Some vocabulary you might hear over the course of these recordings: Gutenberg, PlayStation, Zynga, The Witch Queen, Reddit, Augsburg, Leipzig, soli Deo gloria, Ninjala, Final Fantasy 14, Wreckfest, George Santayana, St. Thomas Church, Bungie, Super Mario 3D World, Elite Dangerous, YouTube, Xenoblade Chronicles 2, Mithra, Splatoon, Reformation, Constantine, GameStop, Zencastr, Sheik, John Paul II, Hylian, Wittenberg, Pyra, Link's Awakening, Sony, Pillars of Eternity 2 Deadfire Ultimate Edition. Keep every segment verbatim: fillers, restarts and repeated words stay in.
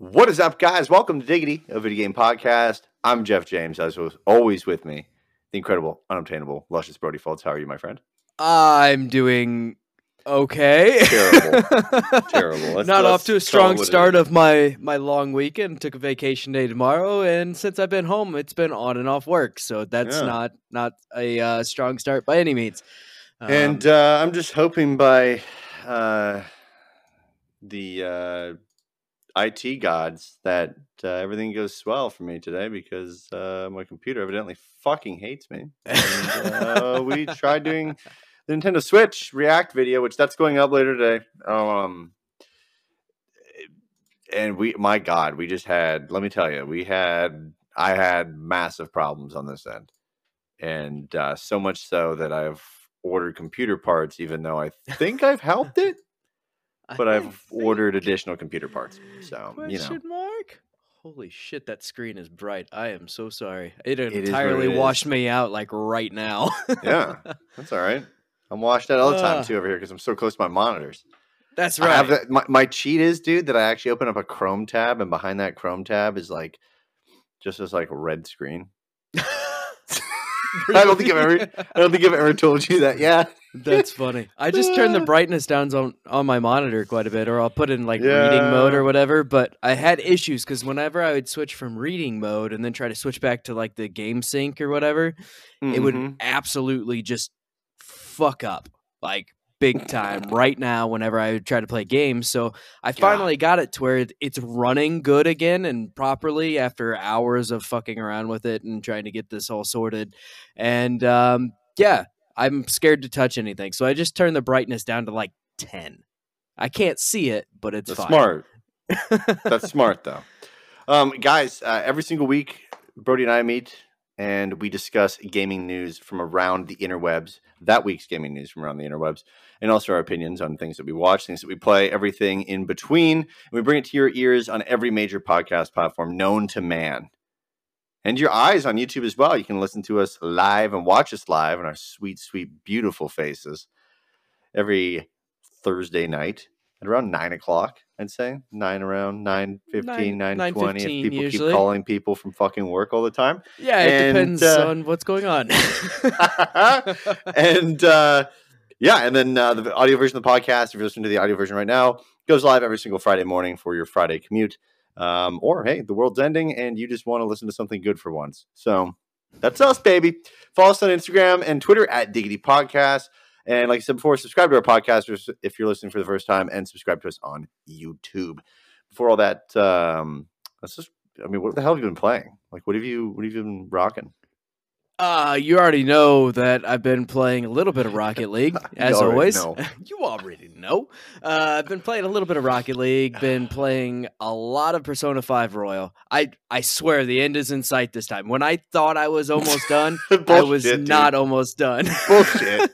What is up, guys? Welcome to Diggity, a video game podcast. I'm Jeff James, as always with me, the incredible, unobtainable, luscious Brody Foltz. How are you, my friend? I'm doing okay. Terrible. Terrible. Let's, Not let's off to a strong start of my, my long weekend. Took a vacation day tomorrow, and since I've been home, it's been on and off work, so that's yeah. not, not a uh, strong start by any means. Um, and uh, I'm just hoping by uh, the... Uh, I T gods that uh, everything goes well for me today because uh, my computer evidently fucking hates me. And, uh, we tried doing the Nintendo Switch React video, which that's going up later today. Um, and we, my God, we just had, let me tell you, we had, I had massive problems on this end. And uh, so much so that I've ordered computer parts, even though I think I've helped it. But I I've ordered additional computer parts, so you know. Question mark? Holy shit, that screen is bright. I am so sorry. It, it entirely it washed is. me out, like, right now. Yeah, that's all right. I'm washed out all the uh, time, too, over here, because I'm so close to my monitors. That's right. I have the, my, my cheat is, dude, that I actually open up a Chrome tab, and behind that Chrome tab is, like, just this, like, red screen. I don't think I've ever. I don't think I've ever told you that. Yeah, that's funny. I just turn the brightness down on on my monitor quite a bit, or I'll put in like yeah. reading mode or whatever. But I had issues because whenever I would switch from reading mode and then try to switch back to like the game sync or whatever, mm-hmm. it would absolutely just fuck up like big time right now. Whenever I would try to play games, so I finally God. got it to where it's running good again and properly after hours of fucking around with it and trying to get this all sorted. And um, yeah, I'm scared to touch anything, so I just turned the brightness down to like ten. I can't see it, but it's That's fine. smart. That's smart, though. Um, guys, uh, every single week, Brody and I meet. And we discuss gaming news from around the interwebs, that week's gaming news from around the interwebs, and also our opinions on things that we watch, things that we play, everything in between. And we bring it to your ears on every major podcast platform known to man. And your eyes on YouTube as well. You can listen to us live and watch us live on our sweet, sweet, beautiful faces every Thursday night at around nine o'clock, I'd say. nine around, nine fifteen, nine twenty, if people usually. keep calling people from fucking work all the time. Yeah, it and, depends uh, on what's going on. and, uh, yeah, and then uh, the audio version of the podcast, if you're listening to the audio version right now, goes live every single Friday morning for your Friday commute. Um, or, hey, the world's ending, and you just want to listen to something good for once. So, that's us, baby. Follow us on Instagram and Twitter at Diggity Podcast. And like I said before, subscribe to our podcast if you're listening for the first time, and subscribe to us on YouTube. Before all that, um, let's just—I mean, what the hell have you been playing? Like, what have you, what have you been rocking? Uh, you already know that I've been playing a little bit of Rocket League, as always. Know. You already know. Uh, I've been playing a little bit of Rocket League. Been playing a lot of Persona five Royal. I I swear the end is in sight this time. When I thought I was almost done, Bullshit, I was dude. not almost done. Bullshit.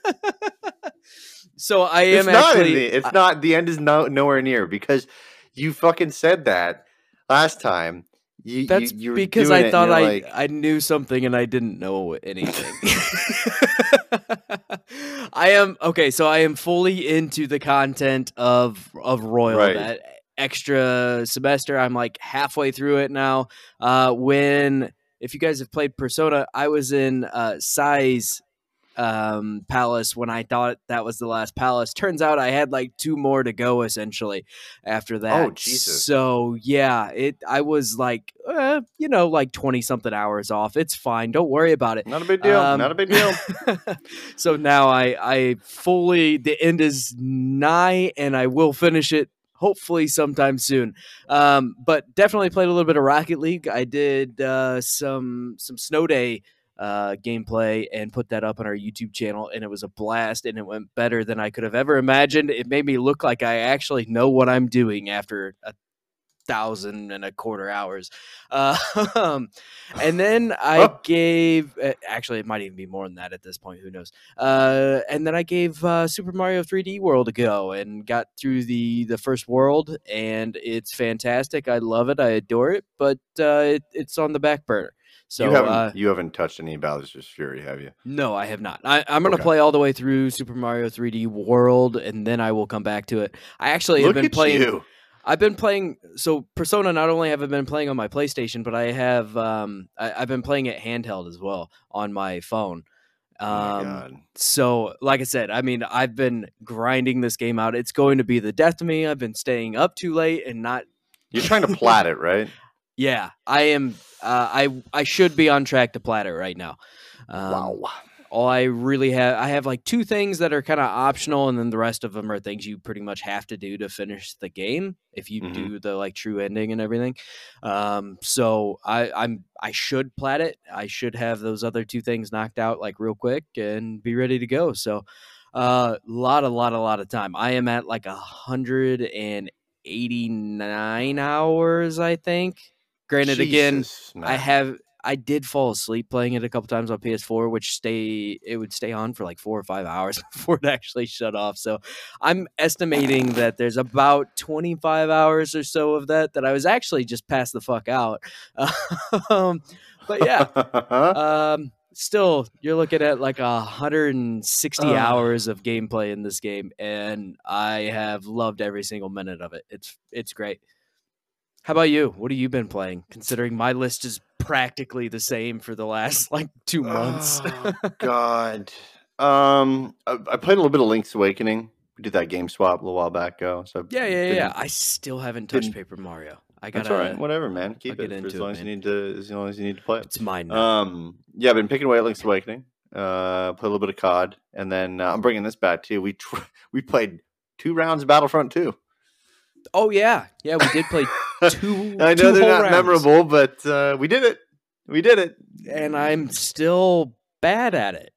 So I am it's actually. Not in the, it's I, not. The end is no, nowhere near because you fucking said that last time. You, That's you, you because I thought I, like... I knew something and I didn't know anything. I am okay, so I am fully into the content of of Royal. Right. That extra semester, I'm like halfway through it now. Uh, when if you guys have played Persona, I was in uh, Sai's um, palace when I thought that was the last palace. Turns out I had like two more to go essentially after that. Oh Jesus! So yeah, it I was like. Uh, you know, like twenty something hours off. It's fine. Don't worry about it. Not a big deal. Um, Not a big deal. So now I, I fully, the end is nigh and I will finish it hopefully sometime soon. Um, but definitely played a little bit of Rocket League. I did uh, some, some snow day uh, gameplay and put that up on our YouTube channel. And it was a blast and it went better than I could have ever imagined. It made me look like I actually know what I'm doing after a thousand and a quarter hours uh, and then I oh. gave actually it might even be more than that at this point, who knows, uh, and then I gave uh, Super Mario three D World a go and got through the the first world, and it's fantastic. I love it, I adore it, but uh, it, it's on the back burner. So you haven't, uh, you haven't touched any Bowser's Fury, have you? No, I have not. I, I'm going to okay. play all the way through Super Mario three D World and then I will come back to it. I actually Look have been playing you. I've been playing, so Persona, not only have I been playing on my PlayStation, but I have, um, I, I've been playing it handheld as well on my phone. Um, oh my God. So like I said, I mean, I've been grinding this game out. It's going to be the death of me. I've been staying up too late and not. You're trying to plat it, right? Yeah, I am. Uh, I, I should be on track to plat it right now. Um, wow. All I really have, I have like two things that are kind of optional, and then the rest of them are things you pretty much have to do to finish the game if you mm-hmm. do the like true ending and everything. Um, so I, I'm I should plat it. I should have those other two things knocked out like real quick and be ready to go. So a uh, lot, a lot, a lot of time. I am at like a hundred and eighty-nine hours, I think. Granted, Jesus, again, man. I have. I did fall asleep playing it a couple times on P S four, which stay it would stay on for like four or five hours before it actually shut off. So I'm estimating that there's about twenty-five hours or so of that that I was actually just passed the fuck out. Um, but yeah, um, still, you're looking at like one hundred sixty uh, hours of gameplay in this game, and I have loved every single minute of it. It's it's great. How about you? What have you been playing? Considering my list is practically the same for the last like two months. Oh, God. Um, I, I played a little bit of Link's Awakening. We did that game swap a little while back ago. So yeah, yeah, yeah. I still haven't touched Paper Mario. I gotta, that's all right. Whatever, man. Keep it for as long as you need to. As long as you need to play it. It's mine now. Um, yeah, I've been picking away at Link's Awakening. Uh, play a little bit of C O D, and then uh, I'm bringing this back too. We tr- we played two rounds of Battlefront two. Oh yeah, yeah. We did play. Two, I know two they're not rounds. Memorable, but uh, we did it. We did it. And I'm still bad at it.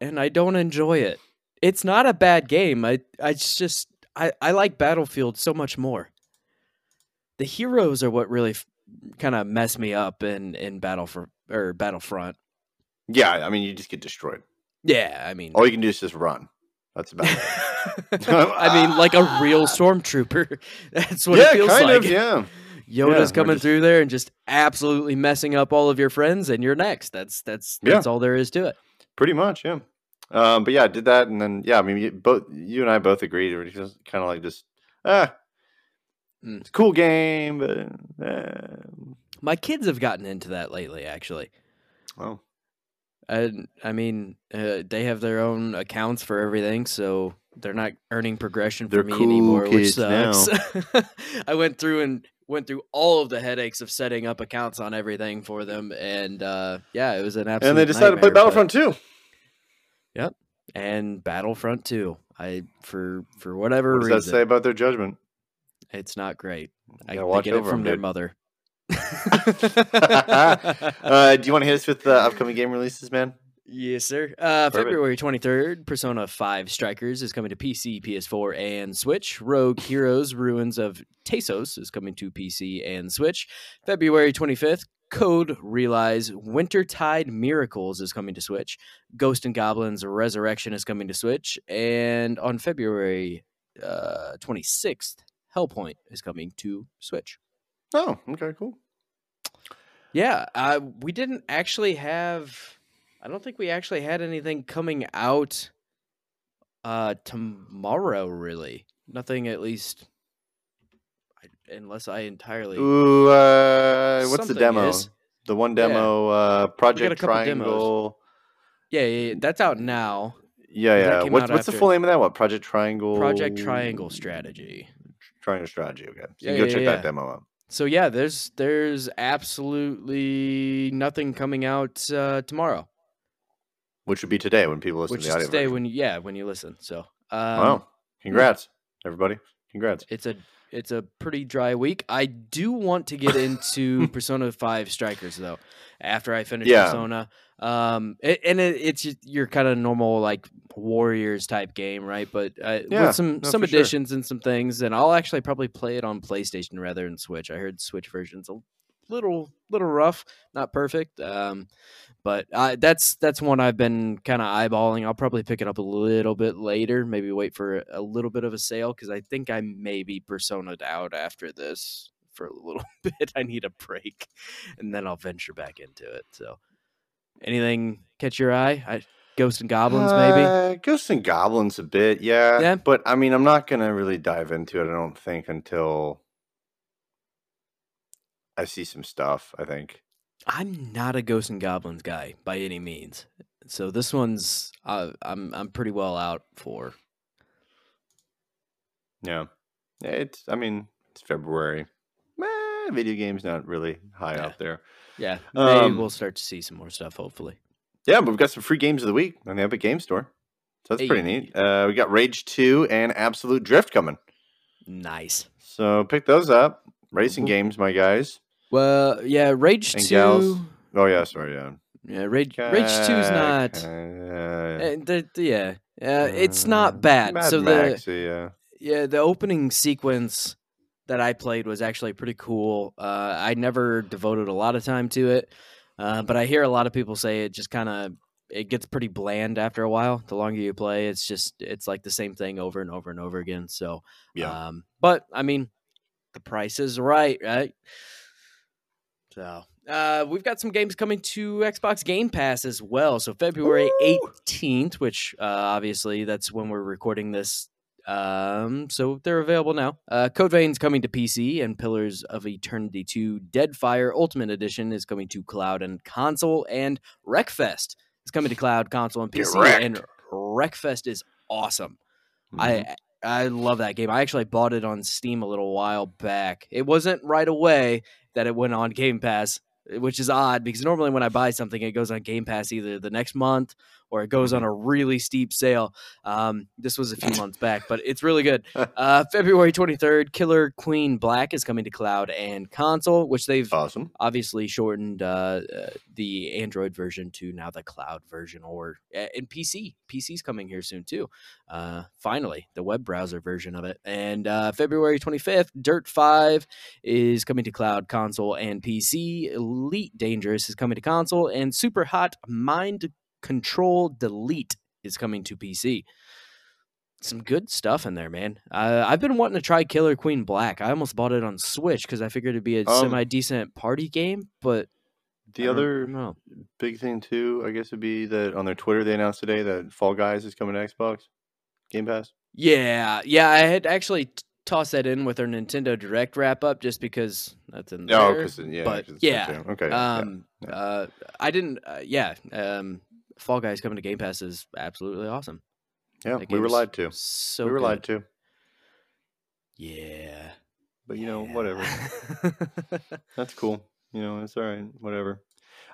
And I don't enjoy it. It's not a bad game. I, I just, I, I like Battlefield so much more. The heroes are what really f- kind of mess me up in, in Battle for, or Battlefront. Yeah, I mean, you just get destroyed. Yeah, I mean. All you can do is just run. That's about it. I mean, like a real stormtrooper. That's what yeah, it feels kind like. Of, yeah. Yoda's yeah, coming just... through there and just absolutely messing up all of your friends, and you're next. That's that's that's yeah. all there is to it. Pretty much, yeah. Um, but yeah, I did that, and then yeah, I mean, you, both you and I both agreed. We're just kind of like just ah, mm. it's a cool game. But, uh. My kids have gotten into that lately, actually. Oh. I, I mean, uh, they have their own accounts for everything, so they're not earning progression for they're me cool anymore, which sucks. I went through and went through all of the headaches of setting up accounts on everything for them, and uh, yeah, it was an absolute. And they decided to play Battlefront but... two. Yep, and Battlefront two. I for for whatever what does reason. Does that say about their judgment? It's not great. I watch get it from them, their dude. Mother. uh, do you want to hit us with the upcoming game releases, man? Yes, sir. Uh, February twenty-third, Persona five Strikers is coming to P C, P S four, and Switch. Rogue Heroes Ruins of Tasos is coming to P C and Switch. February twenty-fifth, Code Realize Wintertide Miracles is coming to Switch. Ghosts 'n Goblins Resurrection is coming to Switch. And on February uh, twenty-sixth, Hellpoint is coming to Switch. Oh, okay, cool. Yeah, uh, we didn't actually have... I don't think we actually had anything coming out uh, tomorrow, really. Nothing, at least... I, unless I entirely... Ooh, uh, what's the demo? Is. The one demo, yeah. uh, Project Triangle... Yeah, yeah, yeah, that's out now. Yeah, yeah. What, what's after. the full name of that? What, Project Triangle... Project Triangle Strategy. Triangle Strategy, okay. So yeah, you can go yeah, check yeah. that demo out. So yeah, there's there's absolutely nothing coming out uh, tomorrow, which would be today when people listen which to the audio. Today, version. when yeah, when you listen. So um, wow, congrats yeah. everybody, congrats. It's a it's a pretty dry week. I do want to get into Persona five Strikers though. After I finish yeah. Persona, um, it, and it, it's your kind of normal like Warriors type game, right? But uh, yeah, with some no, some additions sure. and some things, and I'll actually probably play it on PlayStation rather than Switch. I heard Switch version's a little little rough, not perfect, um, but I, that's that's one I've been kind of eyeballing. I'll probably pick it up a little bit later, maybe wait for a little bit of a sale because I think I may be Persona'd out after this. For a little bit, I need a break, and then I'll venture back into it. So, anything catch your eye? I, Ghosts 'n Goblins, uh, maybe. Ghosts 'n Goblins, a bit, yeah. yeah. But I mean, I'm not gonna really dive into it. I don't think until I see some stuff, I think. I'm not a Ghosts 'n Goblins guy by any means. So this one's uh, I'm I'm pretty well out for. Yeah. It's I mean, it's February. Eh, video games not really high yeah. out there. Yeah. Maybe um, we'll start to see some more stuff hopefully. Yeah, but we've got some free games of the week on the Epic Game Store. So that's hey. pretty neat. Uh, we got Rage two and Absolute Drift coming. Nice. So pick those up. Racing games, my guys. Well, yeah, Rage and two. Gals. Oh, yeah, sorry, yeah. Yeah, Rage uh, Rage two is not... Uh, the, the, yeah, uh, it's not bad. Mad so Maxi, the, yeah. Yeah, the opening sequence that I played was actually pretty cool. Uh, I never devoted a lot of time to it, uh, but I hear a lot of people say it just kind of... It gets pretty bland after a while. The longer you play, it's just it's like the same thing over and over and over again. So, yeah. Um, but I mean, the price is right, right? So, uh, we've got some games coming to Xbox Game Pass as well. So February Ooh. eighteenth, which uh, obviously that's when we're recording this. Um, so they're available now. Uh, Code Veins coming to P C, and Pillars of Eternity two Deadfire Ultimate Edition is coming to cloud and console, and Wreckfest. It's coming to cloud, console, and P C, and Wreckfest is awesome. Mm-hmm. I I love that game. I actually bought it on Steam a little while back. It wasn't right away that it went on Game Pass, which is odd, because normally when I buy something, it goes on Game Pass either the next month or it goes on a really steep sale. Um, this was a few months back, but it's really good. Uh, February twenty-third, Killer Queen Black is coming to cloud and console, which they've awesome. obviously shortened uh, uh, the Android version to now the cloud version, or and P C. P C's coming here soon, too. Uh, finally, the web browser version of it. And uh, February twenty-fifth, Dirt five is coming to cloud, console, and P C. Elite Dangerous is coming to console, and Super Hot Mind Control Delete is coming to P C. Some good stuff in there, man. Uh, I've been wanting to try Killer Queen Black. I almost bought it on Switch because I figured it'd be a um, semi-decent party game, but the other big thing too, I guess, would be that on their Twitter they announced today that Fall Guys is coming to Xbox Game Pass. Yeah, yeah, I had actually. T- Toss that in with our Nintendo Direct wrap up, just because that's in there. Oh, because yeah, but yeah, okay. Um, yeah, yeah. Uh, I didn't. Uh, yeah, um, Fall Guys coming to Game Pass is absolutely awesome. Yeah, we were lied to. So we were good. lied to. Yeah, but you yeah. know, whatever. That's cool. You know, it's all right. Whatever.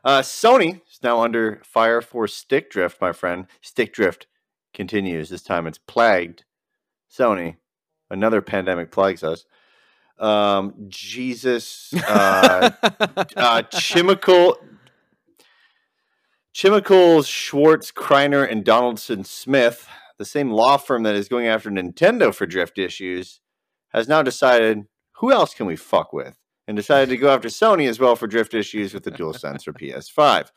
Uh, Sony is now under fire for stick drift, my friend. Stick drift continues. This time it's plagued Sony. Another pandemic plagues us. Um, Jesus. Uh, uh, Chimical, Chimicles Schwartz Kreiner and Donaldson Smith, the same law firm that is going after Nintendo for drift issues, has now decided who else can we fuck with, and decided to go after Sony as well for drift issues with the DualSense for P S five.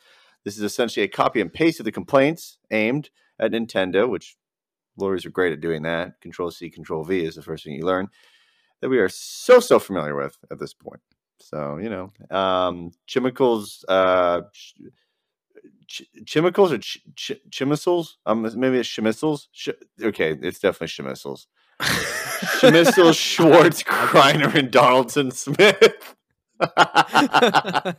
This is essentially a copy and paste of the complaints aimed at Nintendo, which... lawyers are great at doing that. Control-C, Control-V is the first thing you learn that we are so, so familiar with at this point. So, you know, um, Chimicles, uh, ch- Chimicles or ch- ch- Chimicles? Um, maybe it's Chimicles? Ch- okay, it's definitely Chimicles. Chimicles, Schwartz, Kreiner, and Donaldson Smith. I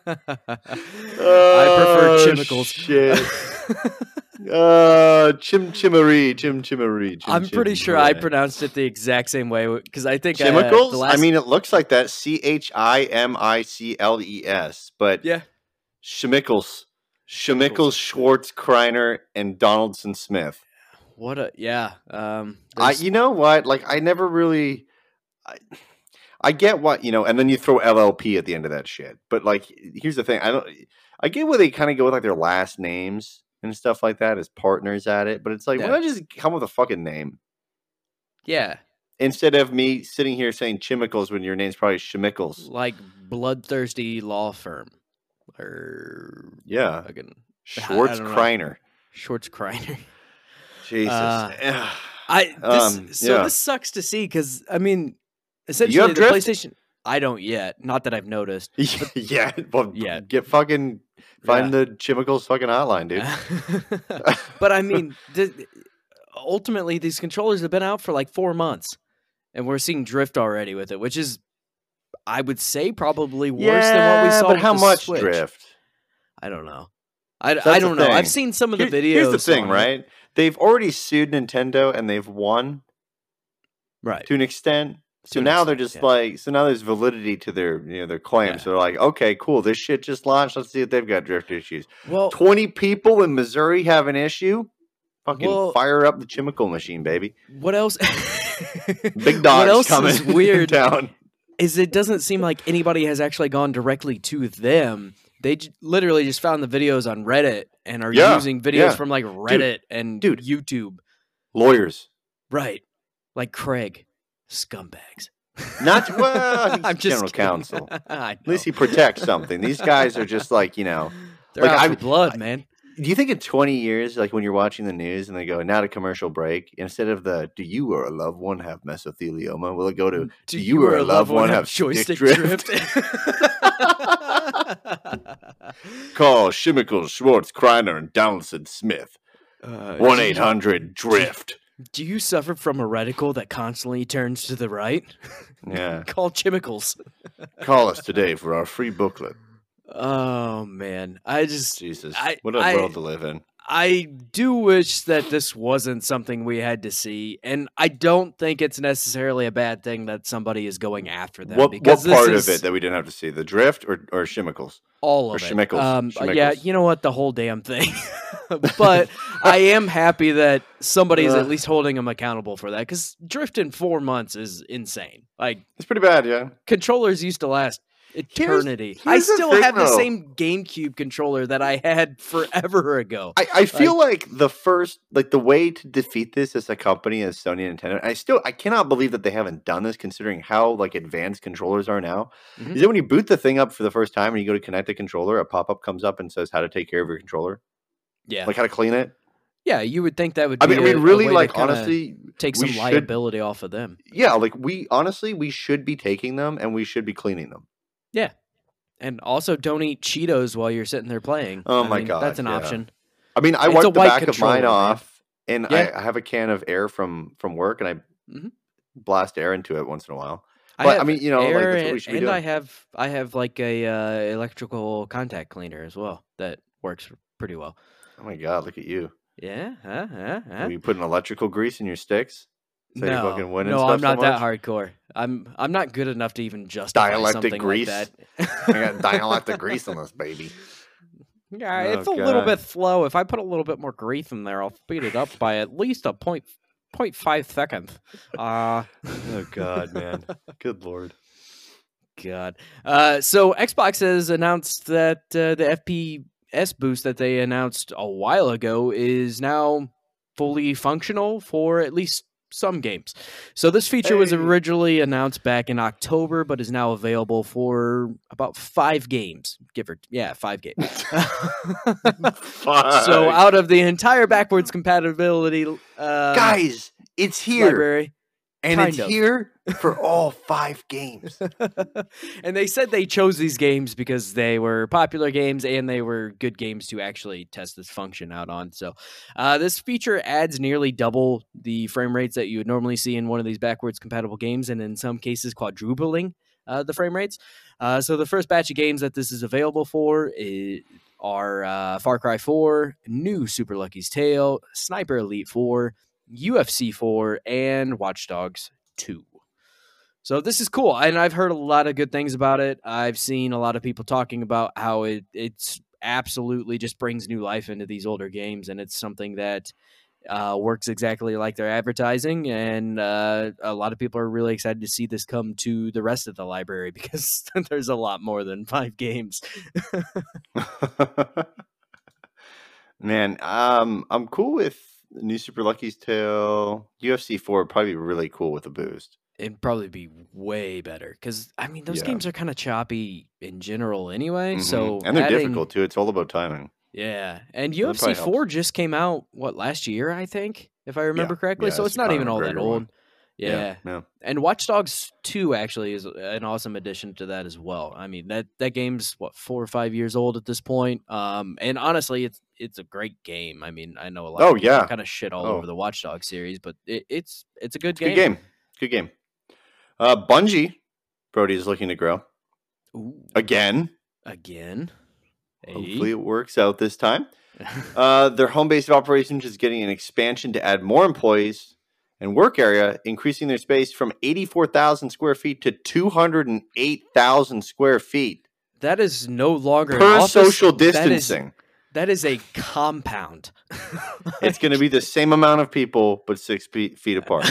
prefer oh, Chimicles. Shit. Uh, chim chimery, chim chimery. Chim, I'm pretty chim, sure right. I pronounced it the exact same way because I think Chimicles. Uh, last... I mean, it looks like that. C H I M I C L E S. But yeah, Chimicles, Chimicles, Schwartz, Kreiner, and Donaldson Smith. What a yeah. Um, I you know what? Like I never really. I... I get what, you know, and then you throw L L P at the end of that shit. But like, here's the thing. I don't, I get where they kind of go with like their last names and stuff like that as partners at it. But it's like, yeah. why don't I just come with a fucking name? Yeah. Instead of me sitting here saying Chimicles when your name's probably Chimicles. Like bloodthirsty law firm. Or. Yeah. Fucking, Schwartz Kreiner. Schwartz Kreiner. Jesus. Uh, I, this, um, so yeah. this sucks to see because, I mean. Essentially, you have the drift? PlayStation. I don't yet. Not that I've noticed. yeah, well, yeah. Get fucking find yeah. the Chimicles fucking hotline, dude. But I mean, the, ultimately, these controllers have been out for like four months, and we're seeing drift already with it, which is I would say probably worse yeah, than what we saw. But with how the much Switch. Drift? I don't know. I, I don't know. Thing. I've seen some of the Here, videos. Here's the thing, right? It. They've already sued Nintendo and they've won, right? To an extent. So now they're just yeah. like, so now there's validity to their, you know, their claims. Yeah. So they're like, okay, cool. This shit just launched. Let's see if they've got drift issues. Well, twenty people in Missouri have an issue. Fucking well, fire up the Chimicle machine, baby. What else? Big dogs what else coming is weird down. Is it doesn't seem like anybody has actually gone directly to them. They j literally just found the videos on Reddit and are yeah, using videos yeah. from like Reddit dude, and dude, YouTube. Lawyers. Right. Like Craig. Scumbags. Not well. I'm just general counsel. At least he protects something. These guys are just like, you know, they're like, out for blood, I, man. Do you think in twenty years, like when you're watching the news and they go, now to commercial break, instead of the do you or a loved one have mesothelioma, will it go to do, do you or a loved one have joystick drift? Call Chimicles Schwartz Kreiner and Donaldson Smith. one eight hundred drift. Do you suffer from a reticle that constantly turns to the right? Yeah. Call Chimicles. Call us today for our free booklet. Oh, man. I just... Jesus. I, what a I, world to live in. I do wish that this wasn't something we had to see, and I don't think it's necessarily a bad thing that somebody is going after them. What, because what part is, of it that we didn't have to see? The drift or, or Chimicles? All of or it. Chimicles. Um, Chimicles. Yeah, you know what? The whole damn thing. But I am happy that somebody's uh, at least holding them accountable for that, because drift in four months is insane. Like, it's pretty bad, yeah. Controllers used to last eternity. Here's, here's I still the thing, have though. the same GameCube controller that I had forever ago. I, I feel like, like the first, like the way to defeat this as a company is Sony and Nintendo. I still, I cannot believe that they haven't done this, considering how like advanced controllers are now. Mm-hmm. Is it when you boot the thing up for the first time and you go to connect the controller, a pop-up comes up and says how to take care of your controller? Yeah, like how to clean it. Yeah, you would think that would. Be I mean, I mean, really, like honestly, take some should, liability off of them. Yeah, like we honestly, we should be taking them and we should be cleaning them. Yeah, and also don't eat Cheetos while you're sitting there playing. Oh I my mean, god, that's an yeah. option. I mean, I it's wiped the back of mine off, and yeah. I, I have a can of air from from work, and I mm-hmm. blast air into it once in a while. But I, I mean, you know, like, that's what we should and, be doing. And I have I have like a uh, electrical contact cleaner as well that works pretty well. Oh my god! Look at you. Yeah. Huh, huh, huh. Were you putting electrical grease in your sticks? So no, you fucking win no, I'm not so that hardcore. I'm I'm not good enough to even justify dialectic something grease. Like that. I got dialectic grease on this baby. Yeah, it's oh, a god. little bit slow. If I put a little bit more grease in there, I'll speed it up by at least a point point five seconds. Uh oh god, man. Good lord. God. Uh, so Xbox has announced that uh, the F P. S boost that they announced a while ago is now fully functional for at least some games. So this feature hey. was originally announced back in October, but is now available for about five games. Give or yeah, five games. five. So out of the entire backwards compatibility, uh, guys, it's here. Library, and it's of. here for all five games. And they said they chose these games because they were popular games and they were good games to actually test this function out on. So uh, this feature adds nearly double the frame rates that you would normally see in one of these backwards compatible games, and in some cases quadrupling uh, the frame rates. Uh, so the first batch of games that this is available for is... are uh, Far Cry four, New Super Lucky's Tale, Sniper Elite four, U F C four, and Watch Dogs two. So this is cool, and I've heard a lot of good things about it. I've seen a lot of people talking about how it it's absolutely just brings new life into these older games, and it's something that uh, works exactly like they're advertising, and uh, a lot of people are really excited to see this come to the rest of the library, because there's a lot more than five games. Man, um, I'm cool with New Super Lucky's Tale. U F C four would probably be really cool with a boost. It'd probably be way better, because I mean those yeah. games are kind of choppy in general anyway. Mm-hmm. So and they're adding... difficult too. It's all about timing. Yeah, and U F C four just came out what last year, I think, if I remember yeah. correctly. Yeah, so it's not even all that old. One. Yeah. Yeah, yeah. And Watch Dogs two actually is an awesome addition to that as well. I mean, that that game's what four or five years old at this point. Um, and honestly, it's it's a great game. I mean, I know a lot oh, of people yeah. kind of shit all oh. over the Watch Dogs series, but it, it's it's a good it's game. Good game. Good game. Uh, Bungie Brody is looking to grow. Ooh. Again. Again. Hey. Hopefully it works out this time. uh, their home base of operations is getting an expansion to add more employees and work area, increasing their space from eighty-four thousand square feet to two hundred eight thousand square feet. That is no longer per an office. Social distancing. That is, that is a compound. It's going to be the same amount of people, but six feet, feet apart.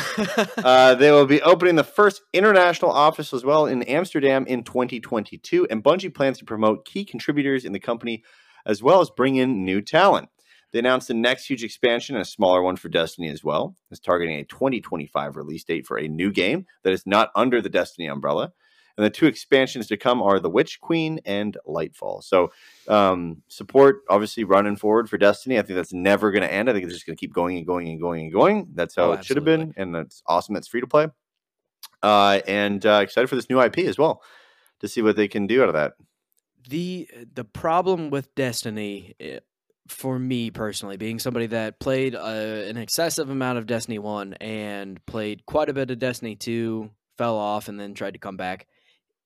uh, they will be opening the first international office as well in Amsterdam in twenty twenty-two, and Bungie plans to promote key contributors in the company as well as bring in new talent. They announced the next huge expansion, a smaller one for Destiny as well, is targeting a twenty twenty-five release date for a new game that is not under the Destiny umbrella. And the two expansions to come are The Witch Queen and Lightfall. So um, support, obviously, running forward for Destiny. I think that's never going to end. I think it's just going to keep going and going and going and going. That's how oh, it should have been, and that's awesome. It's free to play. Uh, and uh, excited for this new I P as well to see what they can do out of that. The the problem with Destiny, for me personally, being somebody that played uh, an excessive amount of Destiny one and played quite a bit of Destiny two, fell off, and then tried to come back,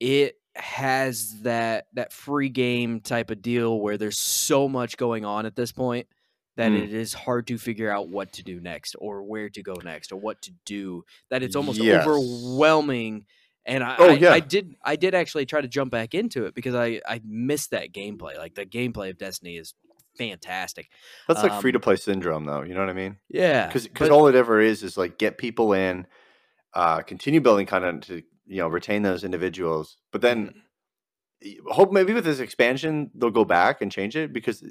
it has that that free game type of deal where there's so much going on at this point that mm. it is hard to figure out what to do next or where to go next or what to do, that it's almost yes. overwhelming. And I, oh, I, yeah. I did I did actually try to jump back into it because I, I missed that gameplay. Like, the gameplay of Destiny is fantastic. That's um, like free-to-play syndrome, though. You know what I mean? Yeah. Because all it ever is is, like, get people in, uh, continue building content to, you know, retain those individuals. But then hope maybe with this expansion, they'll go back and change it, because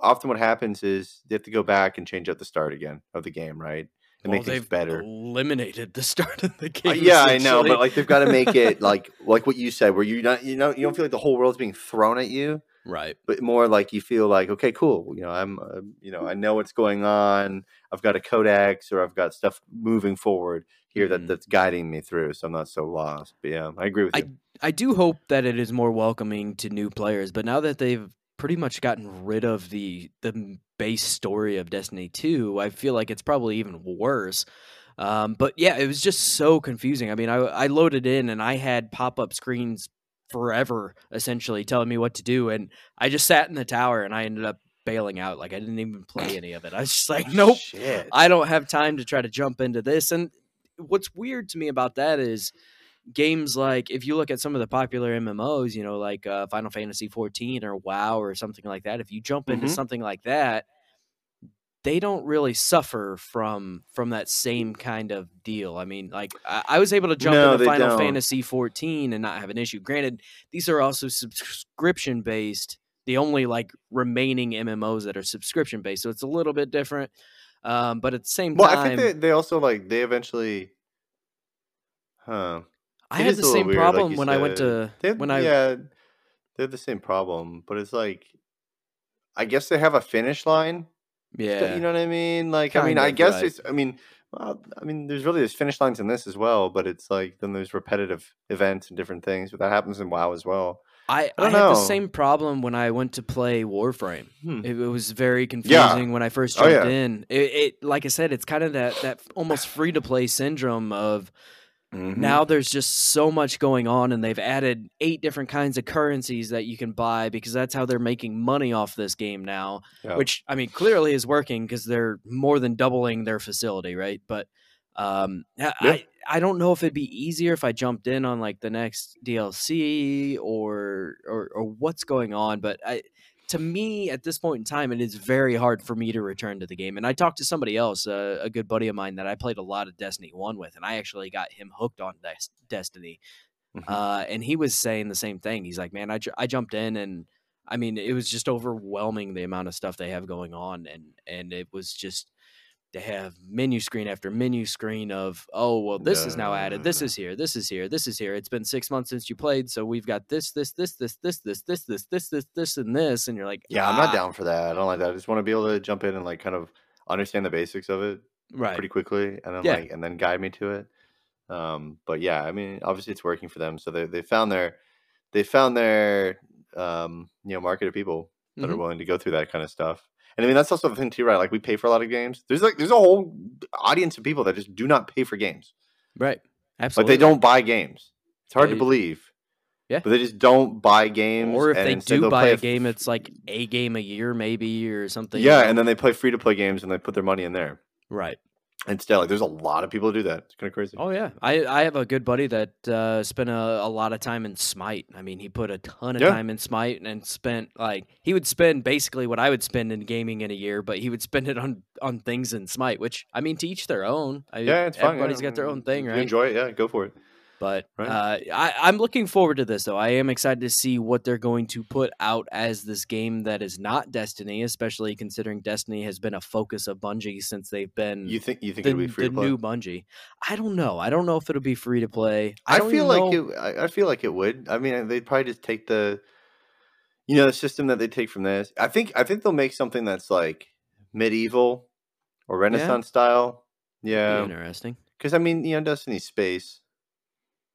often what happens is they have to go back and change out the start again of the game, right? And well, make they've better. Eliminated the start of the game. Uh, yeah, I know, but like they've got to make it like like what you said, where you not you know you don't feel like the whole world's being thrown at you, right? But more like you feel like, okay, cool, you know, I'm uh, you know I know what's going on. I've got a codex, or I've got stuff moving forward here that, mm. that's guiding me through, so I'm not so lost. But yeah, I agree with you. I, I do hope that it is more welcoming to new players, but now that they've pretty much gotten rid of the the base story of Destiny two, I feel like it's probably even worse. Um, but yeah, it was just so confusing. I mean, I, I loaded in and I had pop-up screens forever, essentially, telling me what to do. And I just sat in the tower and I ended up bailing out. Like, I didn't even play any of it. I was just like, nope, Shit. I don't have time to try to jump into this. And what's weird to me about that is games like, if you look at some of the popular M M Os, you know, like uh, Final Fantasy fourteen or WoW or something like that, if you jump into mm-hmm. something like that, they don't really suffer from from that same kind of deal. I mean, like, I, I was able to jump no, into Final Fantasy fourteen and not have an issue. Granted, these are also subscription-based, the only, like, remaining M M Os that are subscription-based, so it's a little bit different. Um, but at the same well, time... Well, I think they, they also, like, they eventually... Huh... I it had the same weird. problem like when said. I went to have, when I yeah they have the same problem, but it's like, I guess they have a finish line. Yeah, you know what I mean. Like, kind I mean, I guess right. it's. I mean, well, I mean, there's really there's finish lines in this as well, but it's like then there's repetitive events and different things, but that happens in WoW as well. I, I, I had the same problem when I went to play Warframe. Hmm. It, it was very confusing yeah. when I first jumped oh, yeah. in. It, it like I said, it's kind of that that almost free to play syndrome of. Mm-hmm. Now there's just so much going on, and they've added eight different kinds of currencies that you can buy because that's how they're making money off this game now, yeah. which, I mean, clearly is working because they're more than doubling their facility, right? But um, yeah. I, I don't know if it'd be easier if I jumped in on, like, the next D L C or, or, or what's going on, but I... to me, at this point in time, it is very hard for me to return to the game. And I talked to somebody else, uh, a good buddy of mine that I played a lot of Destiny one with, and I actually got him hooked on Des- Destiny. Mm-hmm. Uh, and he was saying the same thing. He's like, man, I, ju- I jumped in, and, I mean, it was just overwhelming the amount of stuff they have going on. And, and it was just, they have menu screen after menu screen of, oh, well, this yeah. is now added. This is here. This is here. This is here. It's been six months since you played, so we've got this, this, this, this, this, this, this, this, this, this, this, and this. And you're like, yeah, ah. I'm not down for that. I don't like that. I just want to be able to jump in and, like, kind of understand the basics of it right. pretty quickly, and then yeah. like, and then guide me to it. Um, but yeah, I mean, obviously it's working for them, so they they found their they found their um, you know, market of people that mm-hmm. are willing to go through that kind of stuff. And I mean, that's also the thing too, right? Like, we pay for a lot of games. There's like there's a whole audience of people that just do not pay for games. Right. Absolutely. Like, they don't buy games. It's hard they, to believe. Yeah. But they just don't buy games. Or if and they do buy a, a game, it's like a game a year, maybe, or something. Yeah, and then they play free-to-play games and they put their money in there. Right. And still, like, there's a lot of people who do that. It's kind of crazy. Oh, yeah. I, I have a good buddy that uh, spent a, a lot of time in Smite. I mean, he put a ton of yeah. time in Smite and spent, like, he would spend basically what I would spend in gaming in a year, but he would spend it on, on things in Smite, which, I mean, to each their own. I, yeah, it's fine. Everybody's yeah. got their own thing, right? You enjoy it, yeah, go for it. But right. uh, I, I'm looking forward to this, though. I am excited to see what they're going to put out as this game that is not Destiny, especially considering Destiny has been a focus of Bungie since they've been. You think you think the, it'll be free to play? The new Bungie. I don't know. I don't know if it'll be free to play. I, I feel like it, I, I feel like it would. I mean, they'd probably just take the, you know, the system that they take from this. I think I think they'll make something that's like medieval or Renaissance yeah. style. Yeah, be interesting. Because I mean, you know, Destiny's space.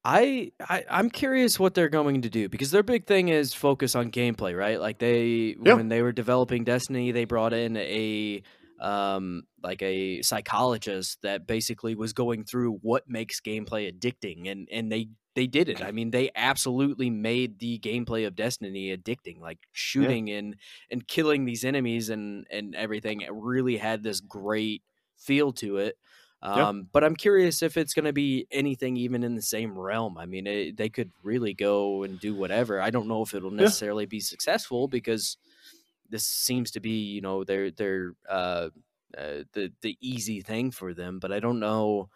I, I, I'm curious what they're going to do, because their big thing is focus on gameplay, right? Like they, yeah. when they were developing Destiny, they brought in a, um, like a psychologist that basically was going through what makes gameplay addicting, and, and they, they did it. I mean, they absolutely made the gameplay of Destiny addicting, like shooting yeah. and, and killing these enemies and, and everything. It really had this great feel to it. Um, yep. But I'm curious if it's going to be anything even in the same realm. I mean, it, they could really go and do whatever. I don't know if it'll necessarily yeah. be successful, because this seems to be, you know, their their uh, uh, the the easy thing for them. But I don't know.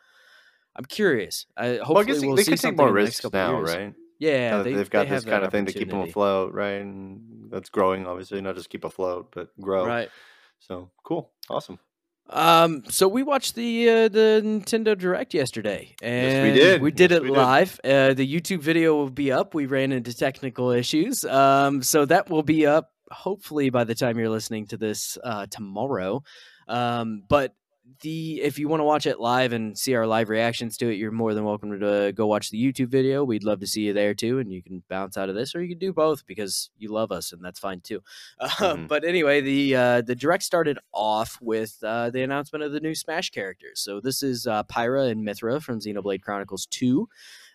I'm curious. I, hopefully well, I guess we'll they see can something take more risks now, years. Right? Yeah, they, they've got they this kind of thing to keep them afloat, right? And that's growing, obviously, not just keep afloat, but grow. Right. So cool, awesome. Um, so we watched the uh, the Nintendo Direct yesterday, and yes, we did. We did yes, it we live. Did. Uh, the YouTube video will be up. We ran into technical issues, um, so that will be up hopefully by the time you're listening to this uh, tomorrow. Um, but the if you want to watch it live and see our live reactions to it, you're more than welcome to uh, go watch the YouTube video. We'd love to see you there too, and you can bounce out of this, or you can do both because you love us, and that's fine too. Uh, mm-hmm. But anyway, the uh, the direct started off with uh, the announcement of the new Smash characters. So this is uh, Pyra and Mithra from Xenoblade Chronicles two.